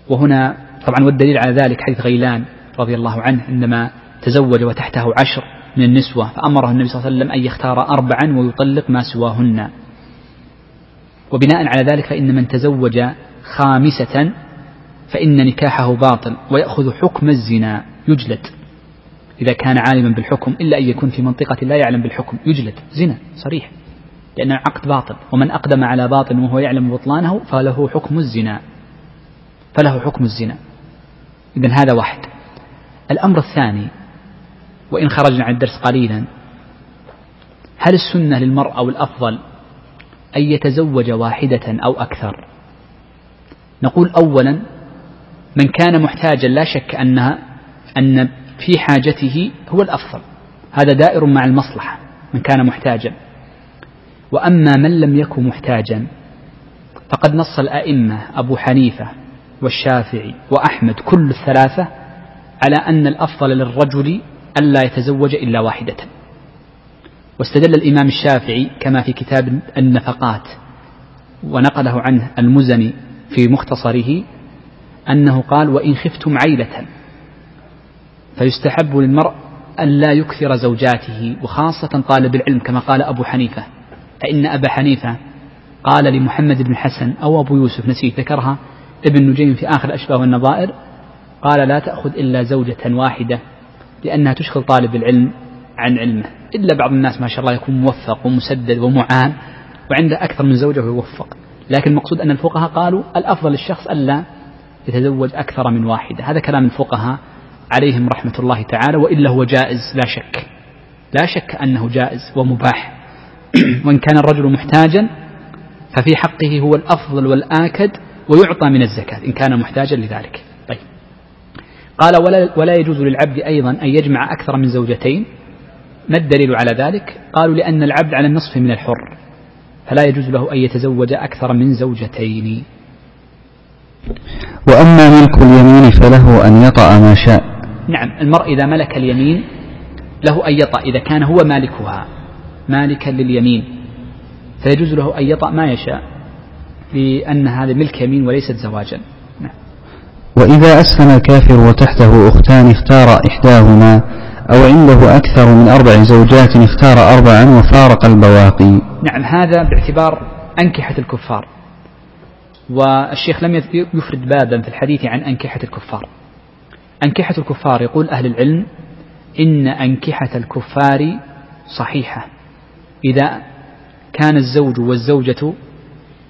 وهنا طبعا والدليل على ذلك حديث غيلان رضي الله عنه عندما تزوج وتحته 10 من النسوة، فأمره النبي صلى الله عليه وسلم أن يختار 4 ويطلق ما سواهن. وبناء على ذلك فإن من تزوج 5 فإن نكاحه باطل ويأخذ حكم الزنا، يجلد إذا كان عالما بالحكم، إلا أن يكون في منطقة لا يعلم بالحكم، يجلد زنا صريح لأنه عقد باطل، ومن أقدم على باطل وهو يعلم بطلانه فله حكم الزنا. إذن هذا واحد. الأمر الثاني، وإن خرجنا عن الدرس قليلا، هل السنة للمرأة والأفضل أن يتزوج 1 أو أكثر؟ نقول: أولا، من كان محتاجا لا شك أن في حاجته هو الأفضل، هذا دائر مع المصلحة من كان محتاجا. وأما من لم يكن محتاجا فقد نص الأئمة أبو حنيفة والشافعي وأحمد كل 3 على أن الأفضل للرجل ألا يتزوج إلا 1. واستدل الإمام الشافعي كما في كتاب النفقات ونقله عنه المزني في مختصره أنه قال: وإن خفتم عيلة فيستحب للمرء أن لا يكثر زوجاته، وخاصة طالب العلم، كما قال أبو حنيفة. فإن أبا حنيفة قال لمحمد بن حسن أو أبو يوسف، نسيت ذكرها ابن نجيم في آخر الأشباه والنظائر، قال: لا تأخذ إلا 1 لأنها تشغل طالب العلم عن علمه. إلا بعض الناس ما شاء الله يكون موفق ومسدد ومعان وعنده أكثر من زوجة ويوفق، لكن المقصود أن الفقهاء قالوا الأفضل للشخص ألا يتزوج أكثر من 1. هذا كلام الفقهاء عليهم رحمة الله تعالى، وإلا هو جائز لا شك أنه جائز ومباح. وإن كان الرجل محتاجا ففي حقه هو الأفضل والآكد، ويعطى من الزكاة إن كان محتاجا لذلك. طيب، قال: ولا يجوز للعبد أيضا أن يجمع أكثر من 2. ما الدليل على ذلك؟ قالوا: لأن العبد على النصف من الحر، فلا يجوز له أن يتزوج أكثر من 2. وأما ملك اليمين فله أن يطأ ما شاء. نعم، المرء إذا ملك اليمين له أن يطأ، إذا كان هو مالكها مالكا لليمين فيجوز له أن يطأ ما يشاء، لأن هذا ملك يمين وليست زواجا. نعم. وإذا أسلم الكافر وتحته أختان اختار إحداهما، أو عنده أكثر من 4 اختار 4 وفارق البواقي. نعم، هذا باعتبار أنكحة الكفار، والشيخ لم يفرد بابا في الحديث عن أنكحة الكفار. أنكحة الكفار يقول أهل العلم: إن أنكحة الكفار صحيحة إذا كان الزوج والزوجة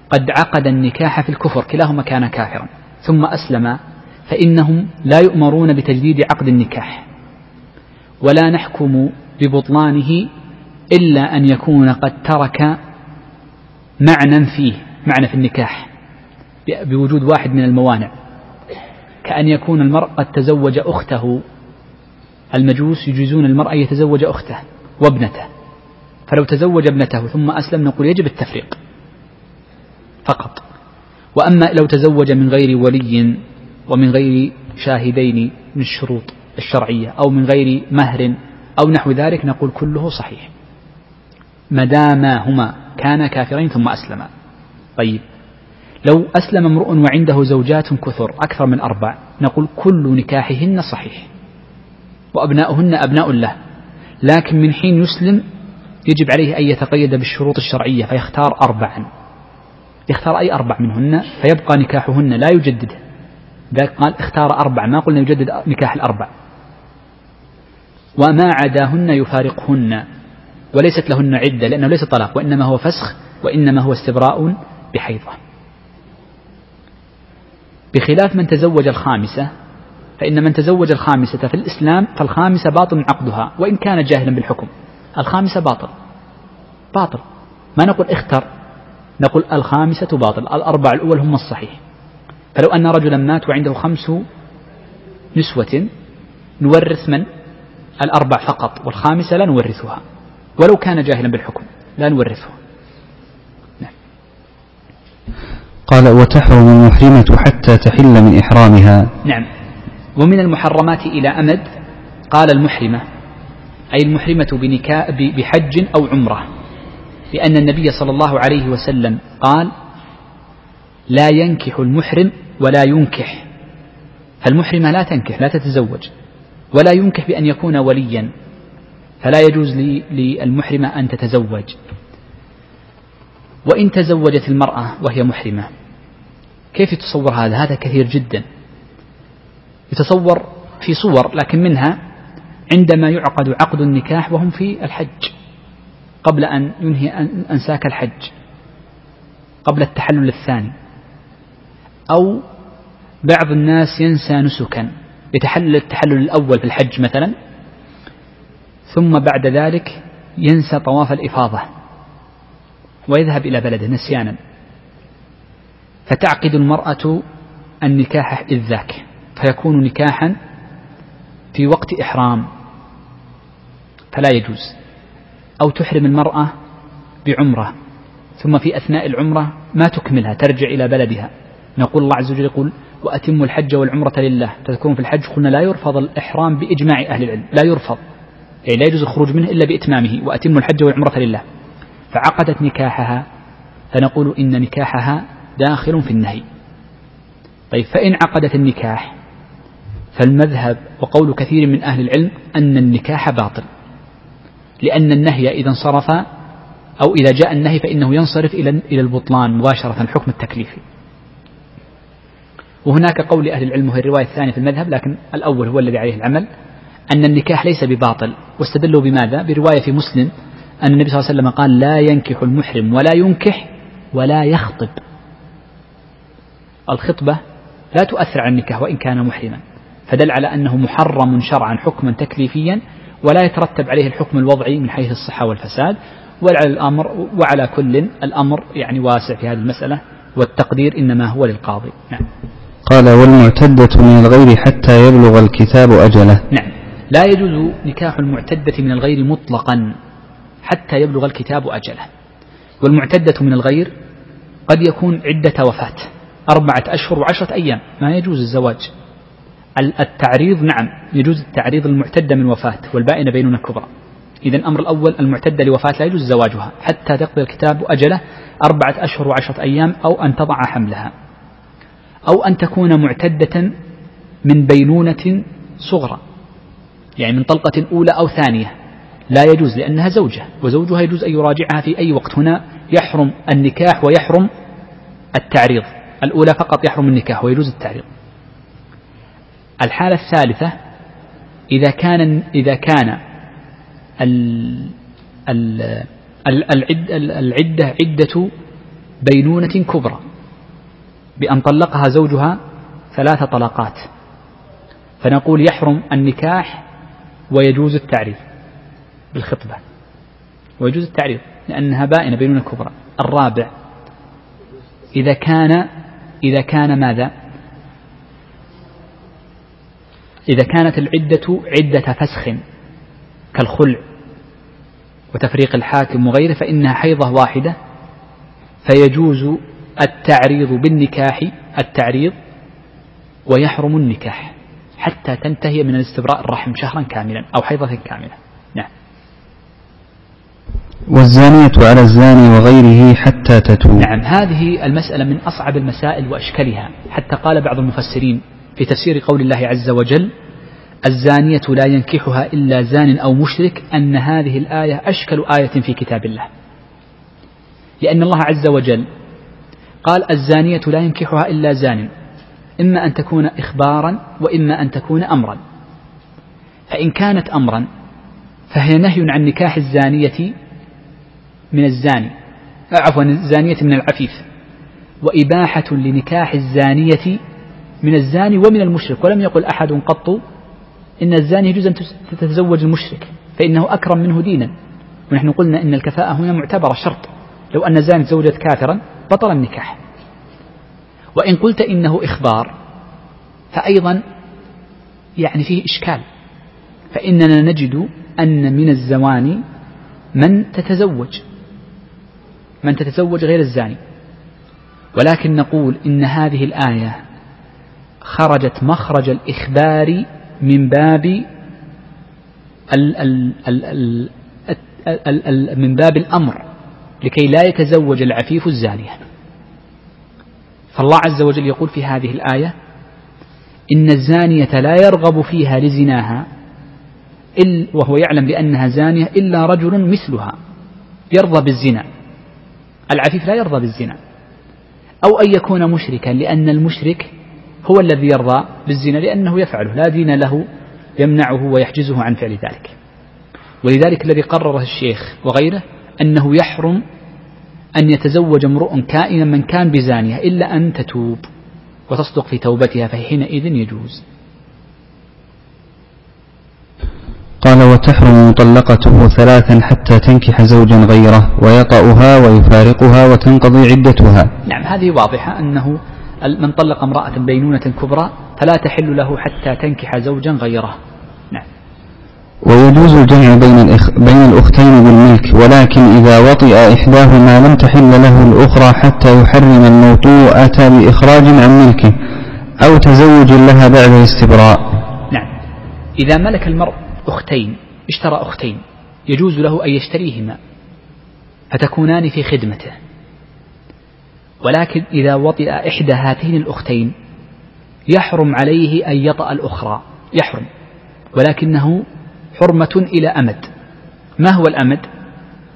قد عقد النكاح في الكفر، كلاهما كان كافرا ثم أسلم، فإنهم لا يؤمرون بتجديد عقد النكاح، ولا نحكم ببطلانه إلا أن يكون قد ترك معنى في النكاح، بوجود واحد من الموانع، كأن يكون المرء قد تزوج أخته. المجوس يجيزون المرء يتزوج أخته وابنته، فلو تزوج ابنته ثم أسلم نقول يجب التفريق فقط. وأما لو تزوج من غير ولي ومن غير شاهدين من الشروط الشرعية أو من غير مهر أو نحو ذلك نقول كله صحيح ما دام هما كانا كافرين ثم أسلما. طيب لو أسلم امرؤ وعنده زوجات كثر أكثر من 4 نقول كل نكاحهن صحيح وأبناؤهن أبناء له، لكن من حين يسلم يجب عليه أن يتقيد بالشروط الشرعية فيختار 4، يختار أي 4 منهن فيبقى نكاحهن لا يجدده. ذلك قال اختار 4، ما قلنا يجدد نكاح ال4. وما عداهن يفارقهن، وليست لهن عدة لأنه ليس طلاق وإنما هو فسخ وإنما هو استبراء بحيضة. بخلاف من تزوج ال5، فإن من تزوج ال5 في الإسلام فال5 باطل عقدها وإن كان جاهلا بالحكم. ال5 باطل، ما نقول اختر، نقول ال5 باطل، ال4 الأول هم الصحيح. فلو أن رجلا مات وعنده 5 نسوة نورث من؟ ال4 فقط، وال5 لا نورثها ولو كان جاهلا بالحكم لا نورثه. نعم. قال وتحرم المحرمة حتى تحل من إحرامها. نعم. ومن المحرمات إلى أمد قال المحرمة، أي المحرمة بحج أو عمرة، لأن النبي صلى الله عليه وسلم قال لا ينكح المحرم ولا ينكح. فالمحرمة لا تنكح، لا تتزوج، ولا ينكح بأن يكون وليا، فلا يجوز للمحرمة أن تتزوج. وإن تزوجت المرأة وهي محرمة كيف يتصور هذا؟ هذا كثير جدا، يتصور في صور، لكن منها عندما يعقد عقد النكاح وهم في الحج قبل أن ينهي أنساك الحج، قبل التحلل الثاني. أو بعض الناس ينسى نسكا، يتحلل التحلل الأول في الحج مثلا، ثم بعد ذلك ينسى طواف الإفاضة ويذهب إلى بلده نسيانا، فتعقد المرأة النكاح إذ ذاك، فيكون نكاحا في وقت إحرام فلا يجوز. أو تحرم المرأة بعمرة ثم في أثناء العمرة ما تكملها، ترجع إلى بلدها، نقول الله عز وجل يقول وأتم الحج والعمرة لله تذكرون في الحج. قلنا لا يرفض الإحرام بإجماع أهل العلم، لا يرفض، أي لا يجوز الخروج منه إلا بإتمامه، وأتم الحج والعمرة لله. فعقدت نكاحها فنقول إن نكاحها داخل في النهي. طيب فإن عقدت النكاح فالمذهب وقول كثير من أهل العلم أن النكاح باطل، لأن النهي إذا انصرف أو إذا جاء النهي فإنه ينصرف إلى البطلان مباشرة، الحكم التكليفي. وهناك قول أهل العلم هي الرواية الثانية في المذهب، لكن الأول هو الذي عليه العمل، أن النكاح ليس بباطل. واستدلوا بماذا؟ برواية في مسلم أن النبي صلى الله عليه وسلم قال لا ينكح المحرم ولا ينكح ولا يخطب. الخطبة لا تؤثر على النكاح وإن كان محرما، فدل على أنه محرم شرعا حكما تكليفيا، ولا يترتب عليه الحكم الوضعي من حيث الصحة والفساد. وعلى كل الأمر يعني واسع في هذه المسألة، والتقدير إنما هو للقاضي. نعم. قال والمعتدة من الغير حتى يبلغ الكتاب أجله. نعم، لا يجوز نكاح المعتدة من الغير مطلقا حتى يبلغ الكتاب أجله. والمعتدة من الغير قد يكون عدة وفاة 4 أشهر و10 أيام، ما يجوز الزواج. التعريض نعم يجوز التعريض، المعتدة من وفاة والبائنة بيننا كبرى. إذن الأمر الأول المعتدة لوفاة لا يجوز زواجها حتى تقضي الكتاب أجله 4 أشهر و10 أيام، أو أن تضع حملها، أو أن تكون معتدة من بينونة صغرى، يعني من طلقة أولى أو ثانية، لا يجوز لأنها زوجة، وزوجها يجوز أن يراجعها في أي وقت. هنا يحرم النكاح ويحرم التعريض، الأولى فقط يحرم النكاح ويجوز التعريض. الحالة الثالثة إذا كان العدة عدة بينونة كبرى، بأن طلقها زوجها 3 طلاقات، فنقول يحرم النكاح ويجوز التعريض بالخطبة، ويجوز التعريض لأنها بائنة بينونة كبرى. الرابع إذا كان إذا كان ماذا؟ إذا كانت العدة عدة فسخ كالخلع وتفريق الحاكم وغيره فإنها حيضة واحدة، فيجوز التعريض بالنكاح التعريض، ويحرم النكاح حتى تنتهي من الاستبراء الرحم شهرا كاملا أو حيضة كاملة. نعم. والزانية على الزاني وغيره حتى تتوب. نعم، هذه المسألة من أصعب المسائل وأشكلها، حتى قال بعض المفسرين في تفسير قول الله عز وجل الزانية لا ينكحها إلا زان أو مشرك أن هذه الآية أشكل آية في كتاب الله، لأن الله عز وجل قال الزانية لا ينكحها إلا زان، إما أن تكون إخبارا وإما أن تكون أمرا، فإن كانت أمرا فهي نهي عن نكاح الزانية من الزاني، عفوا الزانية من العفيف، وإباحة لنكاح الزانية من الزاني ومن المشرك، ولم يقل أحد قط إن الزاني يجوز أن تتزوج المشرك فإنه أكرم منه دينا، ونحن قلنا إن الكفاءة هنا معتبرة شرط، لو أن الزاني تزوجت كافرا بطل النكاح. وإن قلت إنه إخبار فأيضا يعني فيه إشكال، فإننا نجد أن من الزواني من تتزوج غير الزاني، ولكن نقول إن هذه الآية خرجت مخرج الإخبار من باب الأمر لكي لا يتزوج العفيف الزانية، فالله عز وجل يقول في هذه الآية إن الزانية لا يرغب فيها لزناها وهو يعلم بأنها زانية إلا رجل مثلها يرضى بالزنا، العفيف لا يرضى بالزنا، أو أن يكون مشركا، لأن المشرك هو الذي يرضى بالزنا لأنه يفعله، لا دين له يمنعه ويحجزه عن فعل ذلك. ولذلك الذي قرره الشيخ وغيره أنه يحرم أن يتزوج امرؤ كائنا من كان بزانية إلا أن تتوب وتصدق في توبتها، فحينئذ يجوز. قال وتحرم مطلقته ثلاثا حتى تنكح زوجا غيره ويطأها ويفارقها وتنقضي عدتها. نعم، هذه واضحة أنه من طلق امرأة بينونة كبرى فلا تحل له حتى تنكح زوجا غيره. نعم. ويجوز الجمع بين الأختين بالملك، ولكن إذا وطئ إحداهما لم تحل له الأخرى حتى يحرم الموطوءة بإخراج عن ملكه أو تزوج لها بعد الاستبراء. نعم، إذا ملك المرء أختين، اشترى أختين، يجوز له أن يشتريهما فتكونان في خدمته، ولكن إذا وطئ إحدى هاتين الأختين يحرم عليه أن يطأ الأخرى، يحرم، ولكنه حرمة إلى أمد. ما هو الأمد؟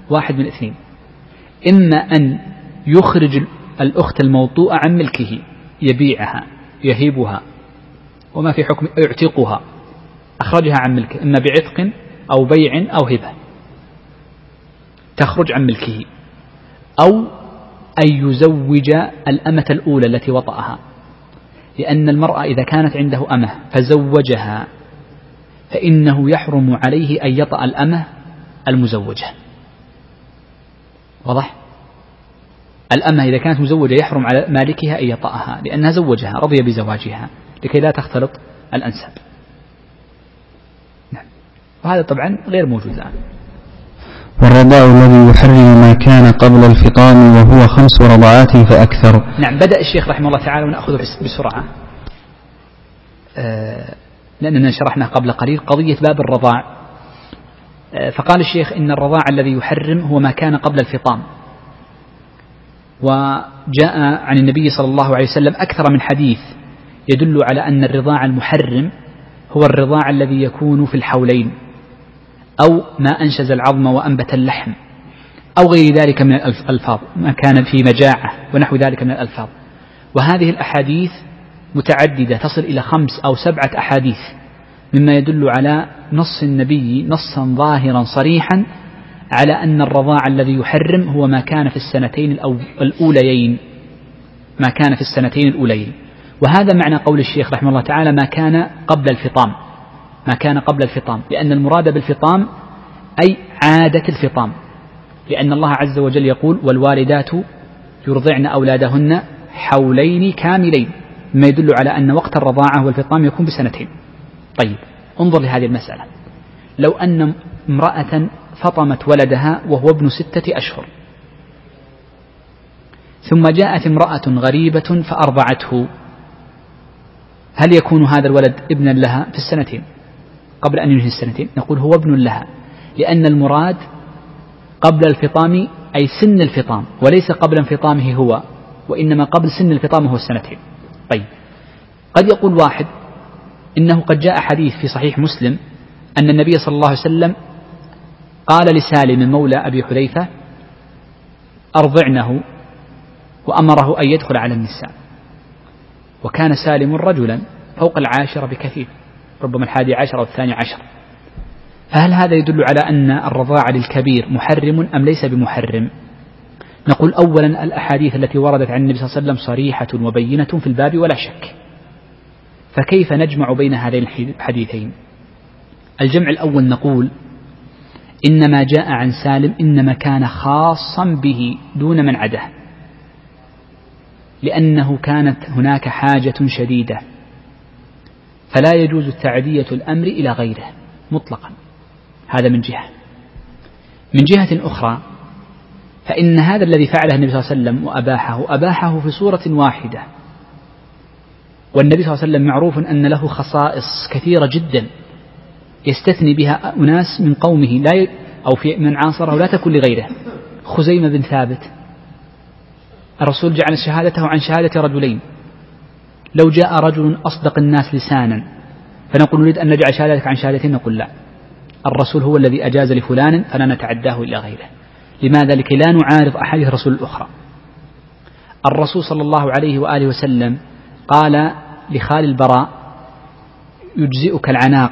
واحد من اثنين، إما أن يخرج الأخت الموطوءة عن ملكه، يبيعها يهيبها وما في حكم، يعتقها، أخرجها عن ملكه، إما بعتق أو بيع أو هبة، تخرج عن ملكه، أو أن يزوج الأمة الأولى التي وطأها، لأن المرأة إذا كانت عنده أمة فزوجها فإنه يحرم عليه أن يطأ الأمة المزوجة. واضح؟ الأمة إذا كانت مزوجة يحرم على مالكها أن يطأها لأنها زوجها، رضي بزواجها لكي لا تختلط الأنساب. نعم. وهذا طبعا غير موجود الآن. والرضاع الذي يحرم ما كان قبل الفطام وهو 5 رضعات فأكثر. نعم، بدأ الشيخ رحمه الله تعالى ونأخذه بسرعة لأننا شرحنا قبل قليل قضية باب الرضاع. فقال الشيخ إن الرضاع الذي يحرم هو ما كان قبل الفطام، وجاء عن النبي صلى الله عليه وسلم أكثر من حديث يدل على أن الرضاع المحرم هو الرضاع الذي يكون في الحولين، أو ما أنشز العظم وأنبت اللحم، أو غير ذلك من الألفاظ، ما كان في مجاعة ونحو ذلك من الألفاظ. وهذه الأحاديث متعددة تصل إلى 5 أو 7 أحاديث، مما يدل على نص النبي نصا ظاهرا صريحا على أن الرضاع الذي يحرم هو ما كان في السنتين الأوليين، ما كان في السنتين الأوليين. وهذا معنى قول الشيخ رحمه الله تعالى ما كان قبل الفطام، ما كان قبل الفطام، لأن المراد بالفطام أي عادة الفطام، لأن الله عز وجل يقول والوالدات يرضعن أولادهن حولين كاملين، ما يدل على أن وقت الرضاعة والفطام يكون بسنتين. طيب انظر لهذه المسألة، لو أن امرأة فطمت ولدها وهو ابن 6 أشهر ثم جاءت امرأة غريبة فأرضعته، هل يكون هذا الولد ابنا لها في السنتين قبل أن ينهي السنتين؟ نقول هو ابن لها، لأن المراد قبل الفطام أي سن الفطام، وليس قبل انفطامه هو، وإنما قبل سن الفطام هو السنتين. طيب قد يقول واحد إنه قد جاء حديث في صحيح مسلم أن النبي صلى الله عليه وسلم قال لسالم مولى أبي حذيفة أرضعنه وأمره أن يدخل على النساء، وكان سالم رجلا فوق 10 بكثير، ربما 11 أو 12، فهل هذا يدل على أن الرضاعة للكبير محرم أم ليس بمحرم؟ نقول أولا الأحاديث التي وردت عن النبي صلى الله عليه وسلم صريحة وبينة في الباب ولا شك، فكيف نجمع بين هذين الحديثين؟ الجمع الأول نقول إنما جاء عن سالم إنما كان خاصا به دون من عداه، لأنه كانت هناك حاجة شديدة، فلا يجوز تعدية الأمر إلى غيره مطلقا، هذا من جهة. من جهة أخرى فإن هذا الذي فعله النبي صلى الله عليه وسلم وأباحه أباحه في صورة واحدة، والنبي صلى الله عليه وسلم معروف أن له خصائص كثيرة جدا يستثني بها أناس من قومه لا أو في من عاصره لا تكون لغيره. خزيمة بن ثابت الرسول جعل شهادته عن شهادة رجلين، لو جاء رجل أصدق الناس لسانا فنقول نريد أن نجعل شهادتك عن شهادتين، نقول لا، الرسول هو الذي أجاز لفلان فلا نتعداه إلى غيره. لماذا؟ لكي لا نعارض أحاديث الرسول الأخرى. الرسول صلى الله عليه وآله وسلم قال لخال البراء يجزئك العناق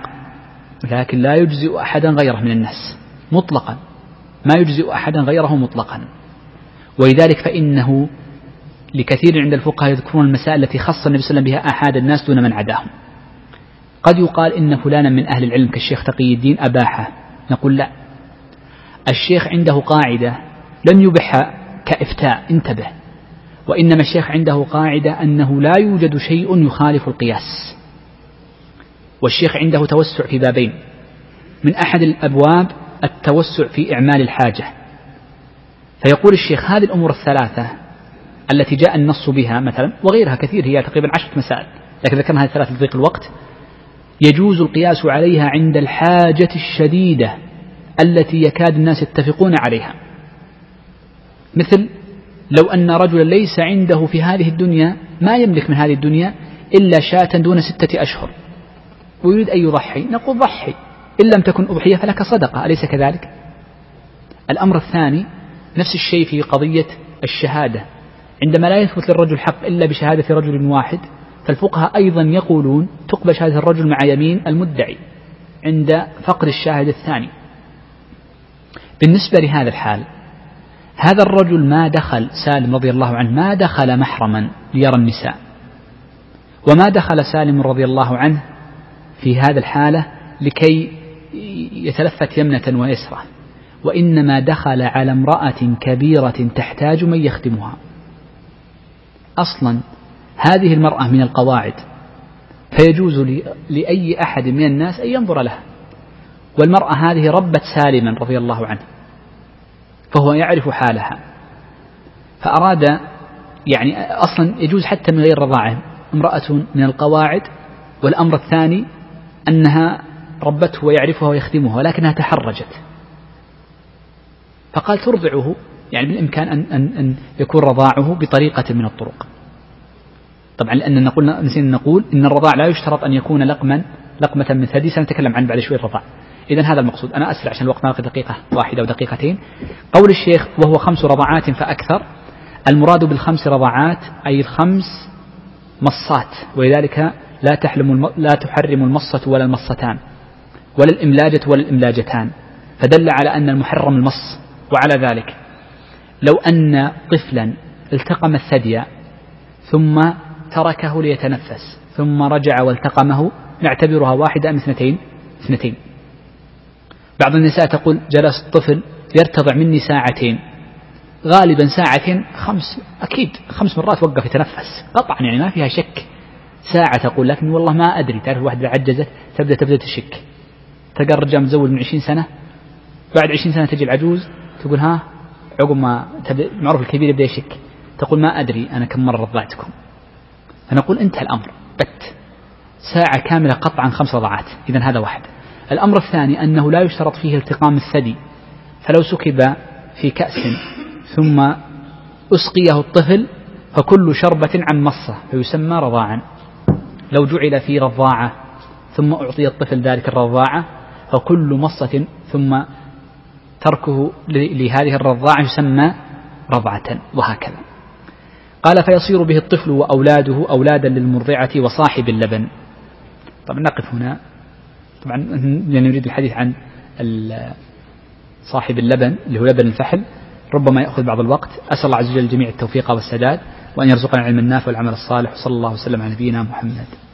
لكن لا يجزئ أحدا غيره من الناس مطلقا، ما يجزئ أحدا غيره مطلقا. ولذلك فإنه لكثير عند الفقهاء يذكرون المسائل التي خص النبي صلى الله عليه وسلم بها أحد الناس دون من عداهم. قد يقال إن فلانا من أهل العلم كالشيخ تقي الدين أباحه، نقول لا، الشيخ عنده قاعدة لن يبحها كإفتاء، انتبه، وإنما الشيخ عنده قاعدة أنه لا يوجد شيء يخالف القياس، والشيخ عنده توسع في بابين، من أحد الأبواب التوسع في إعمال الحاجة، فيقول الشيخ هذه الأمور الثلاثة التي جاء النص بها مثلا وغيرها كثير، هي تقريبا 10 مسائل لكن ذكرنا هذه الثلاثة لضيق الوقت، يجوز القياس عليها عند الحاجة الشديدة التي يكاد الناس يتفقون عليها، مثل لو أن رجلا ليس عنده في هذه الدنيا ما يملك من هذه الدنيا إلا شاة دون 6 أشهر ويريد أن يضحي، نقول ضحي، إن لم تكن أضحية فلك صدقة، أليس كذلك؟ الأمر الثاني نفس الشيء في قضية الشهادة، عندما لا يثبت للرجل حق إلا بشهادة رجل واحد، فالفقهاء أيضا يقولون تقبل شهادة الرجل مع يمين المدعي عند فقد الشاهد الثاني. بالنسبة لهذا الحال، هذا الرجل ما دخل، سالم رضي الله عنه ما دخل محرما ليرى النساء، وما دخل سالم رضي الله عنه في هذا الحالة لكي يتلفت يمنة ويسرة، وإنما دخل على امرأة كبيرة تحتاج من يخدمها. أصلا هذه المرأة من القواعد، فيجوز لأي أحد من الناس أن ينظر لها، والمرأة هذه ربت سالما رضي الله عنه فهو يعرف حالها، فأراد يعني أصلا يجوز حتى من غير رضاعة، امرأة من القواعد، والأمر الثاني أنها ربته ويعرفها ويخدمها، ولكنها تحرجت فقال ترضعه، يعني بالإمكان أن يكون رضاعه بطريقة من الطرق. طبعا لأننا نسينا نقول إن الرضاع لا يشترط أن يكون لقمة من ثدي، سنتكلم عن بعد شوي الرضاع. إذن هذا المقصود، أنا أسرع عشان الوقت ناقص 1 أو 2 دقيقتين. قول الشيخ وهو 5 رضاعات فأكثر، المراد ب5 رضاعات أي 5 مصات، ولذلك لا تحرم المصة ولا المصتان ولا الإملاجة ولا الإملاجتان، فدل على أن المحرم المص. وعلى ذلك لو أن طفلا التقم الثدي ثم تركه ليتنفس ثم رجع والتقمه نعتبرها واحدة أم اثنتين. بعض النساء تقول جلس الطفل يرتضع مني ساعتين، غالبا ساعة 5 أكيد 5 مرات وقف يتنفس قطعا يعني ما فيها شك. ساعة تقول لكن والله ما أدري. تعرف واحد إذا عجزت تبدأ تشك، تلقى الرجال متزوج من 20 سنة، بعد 20 سنة تجي العجوز تقول ها عقب ما معروف الكبير يبدأ يشك، تقول ما أدري أنا كم مرة رضعتكم. فنقول انتهى الأمر بت ساعة كاملة قطعا 5 رضعات. إذن هذا واحد. الأمر الثاني أنه لا يشترط فيه التقام الثدي، فلو سكب في كأس ثم أسقيه الطفل فكل شربة عن مصة فيسمى رضاعا. لو جعل في رضاعة ثم أعطي الطفل ذلك الرضاعة فكل مصة ثم تركه لهذه الرضاعة يسمى رضعة، وهكذا. قال فيصير به الطفل وأولاده أولادا للمرضعة وصاحب اللبن. طبعا نقف هنا طبعا لأن نريد الحديث عن صاحب اللبن اللي هو لبن الفحل، ربما يأخذ بعض الوقت. أسأل الله عز وجل الجميع التوفيق والسداد وأن يرزقنا العلم النافع والعمل الصالح، وصلى الله وسلم على نبينا محمد.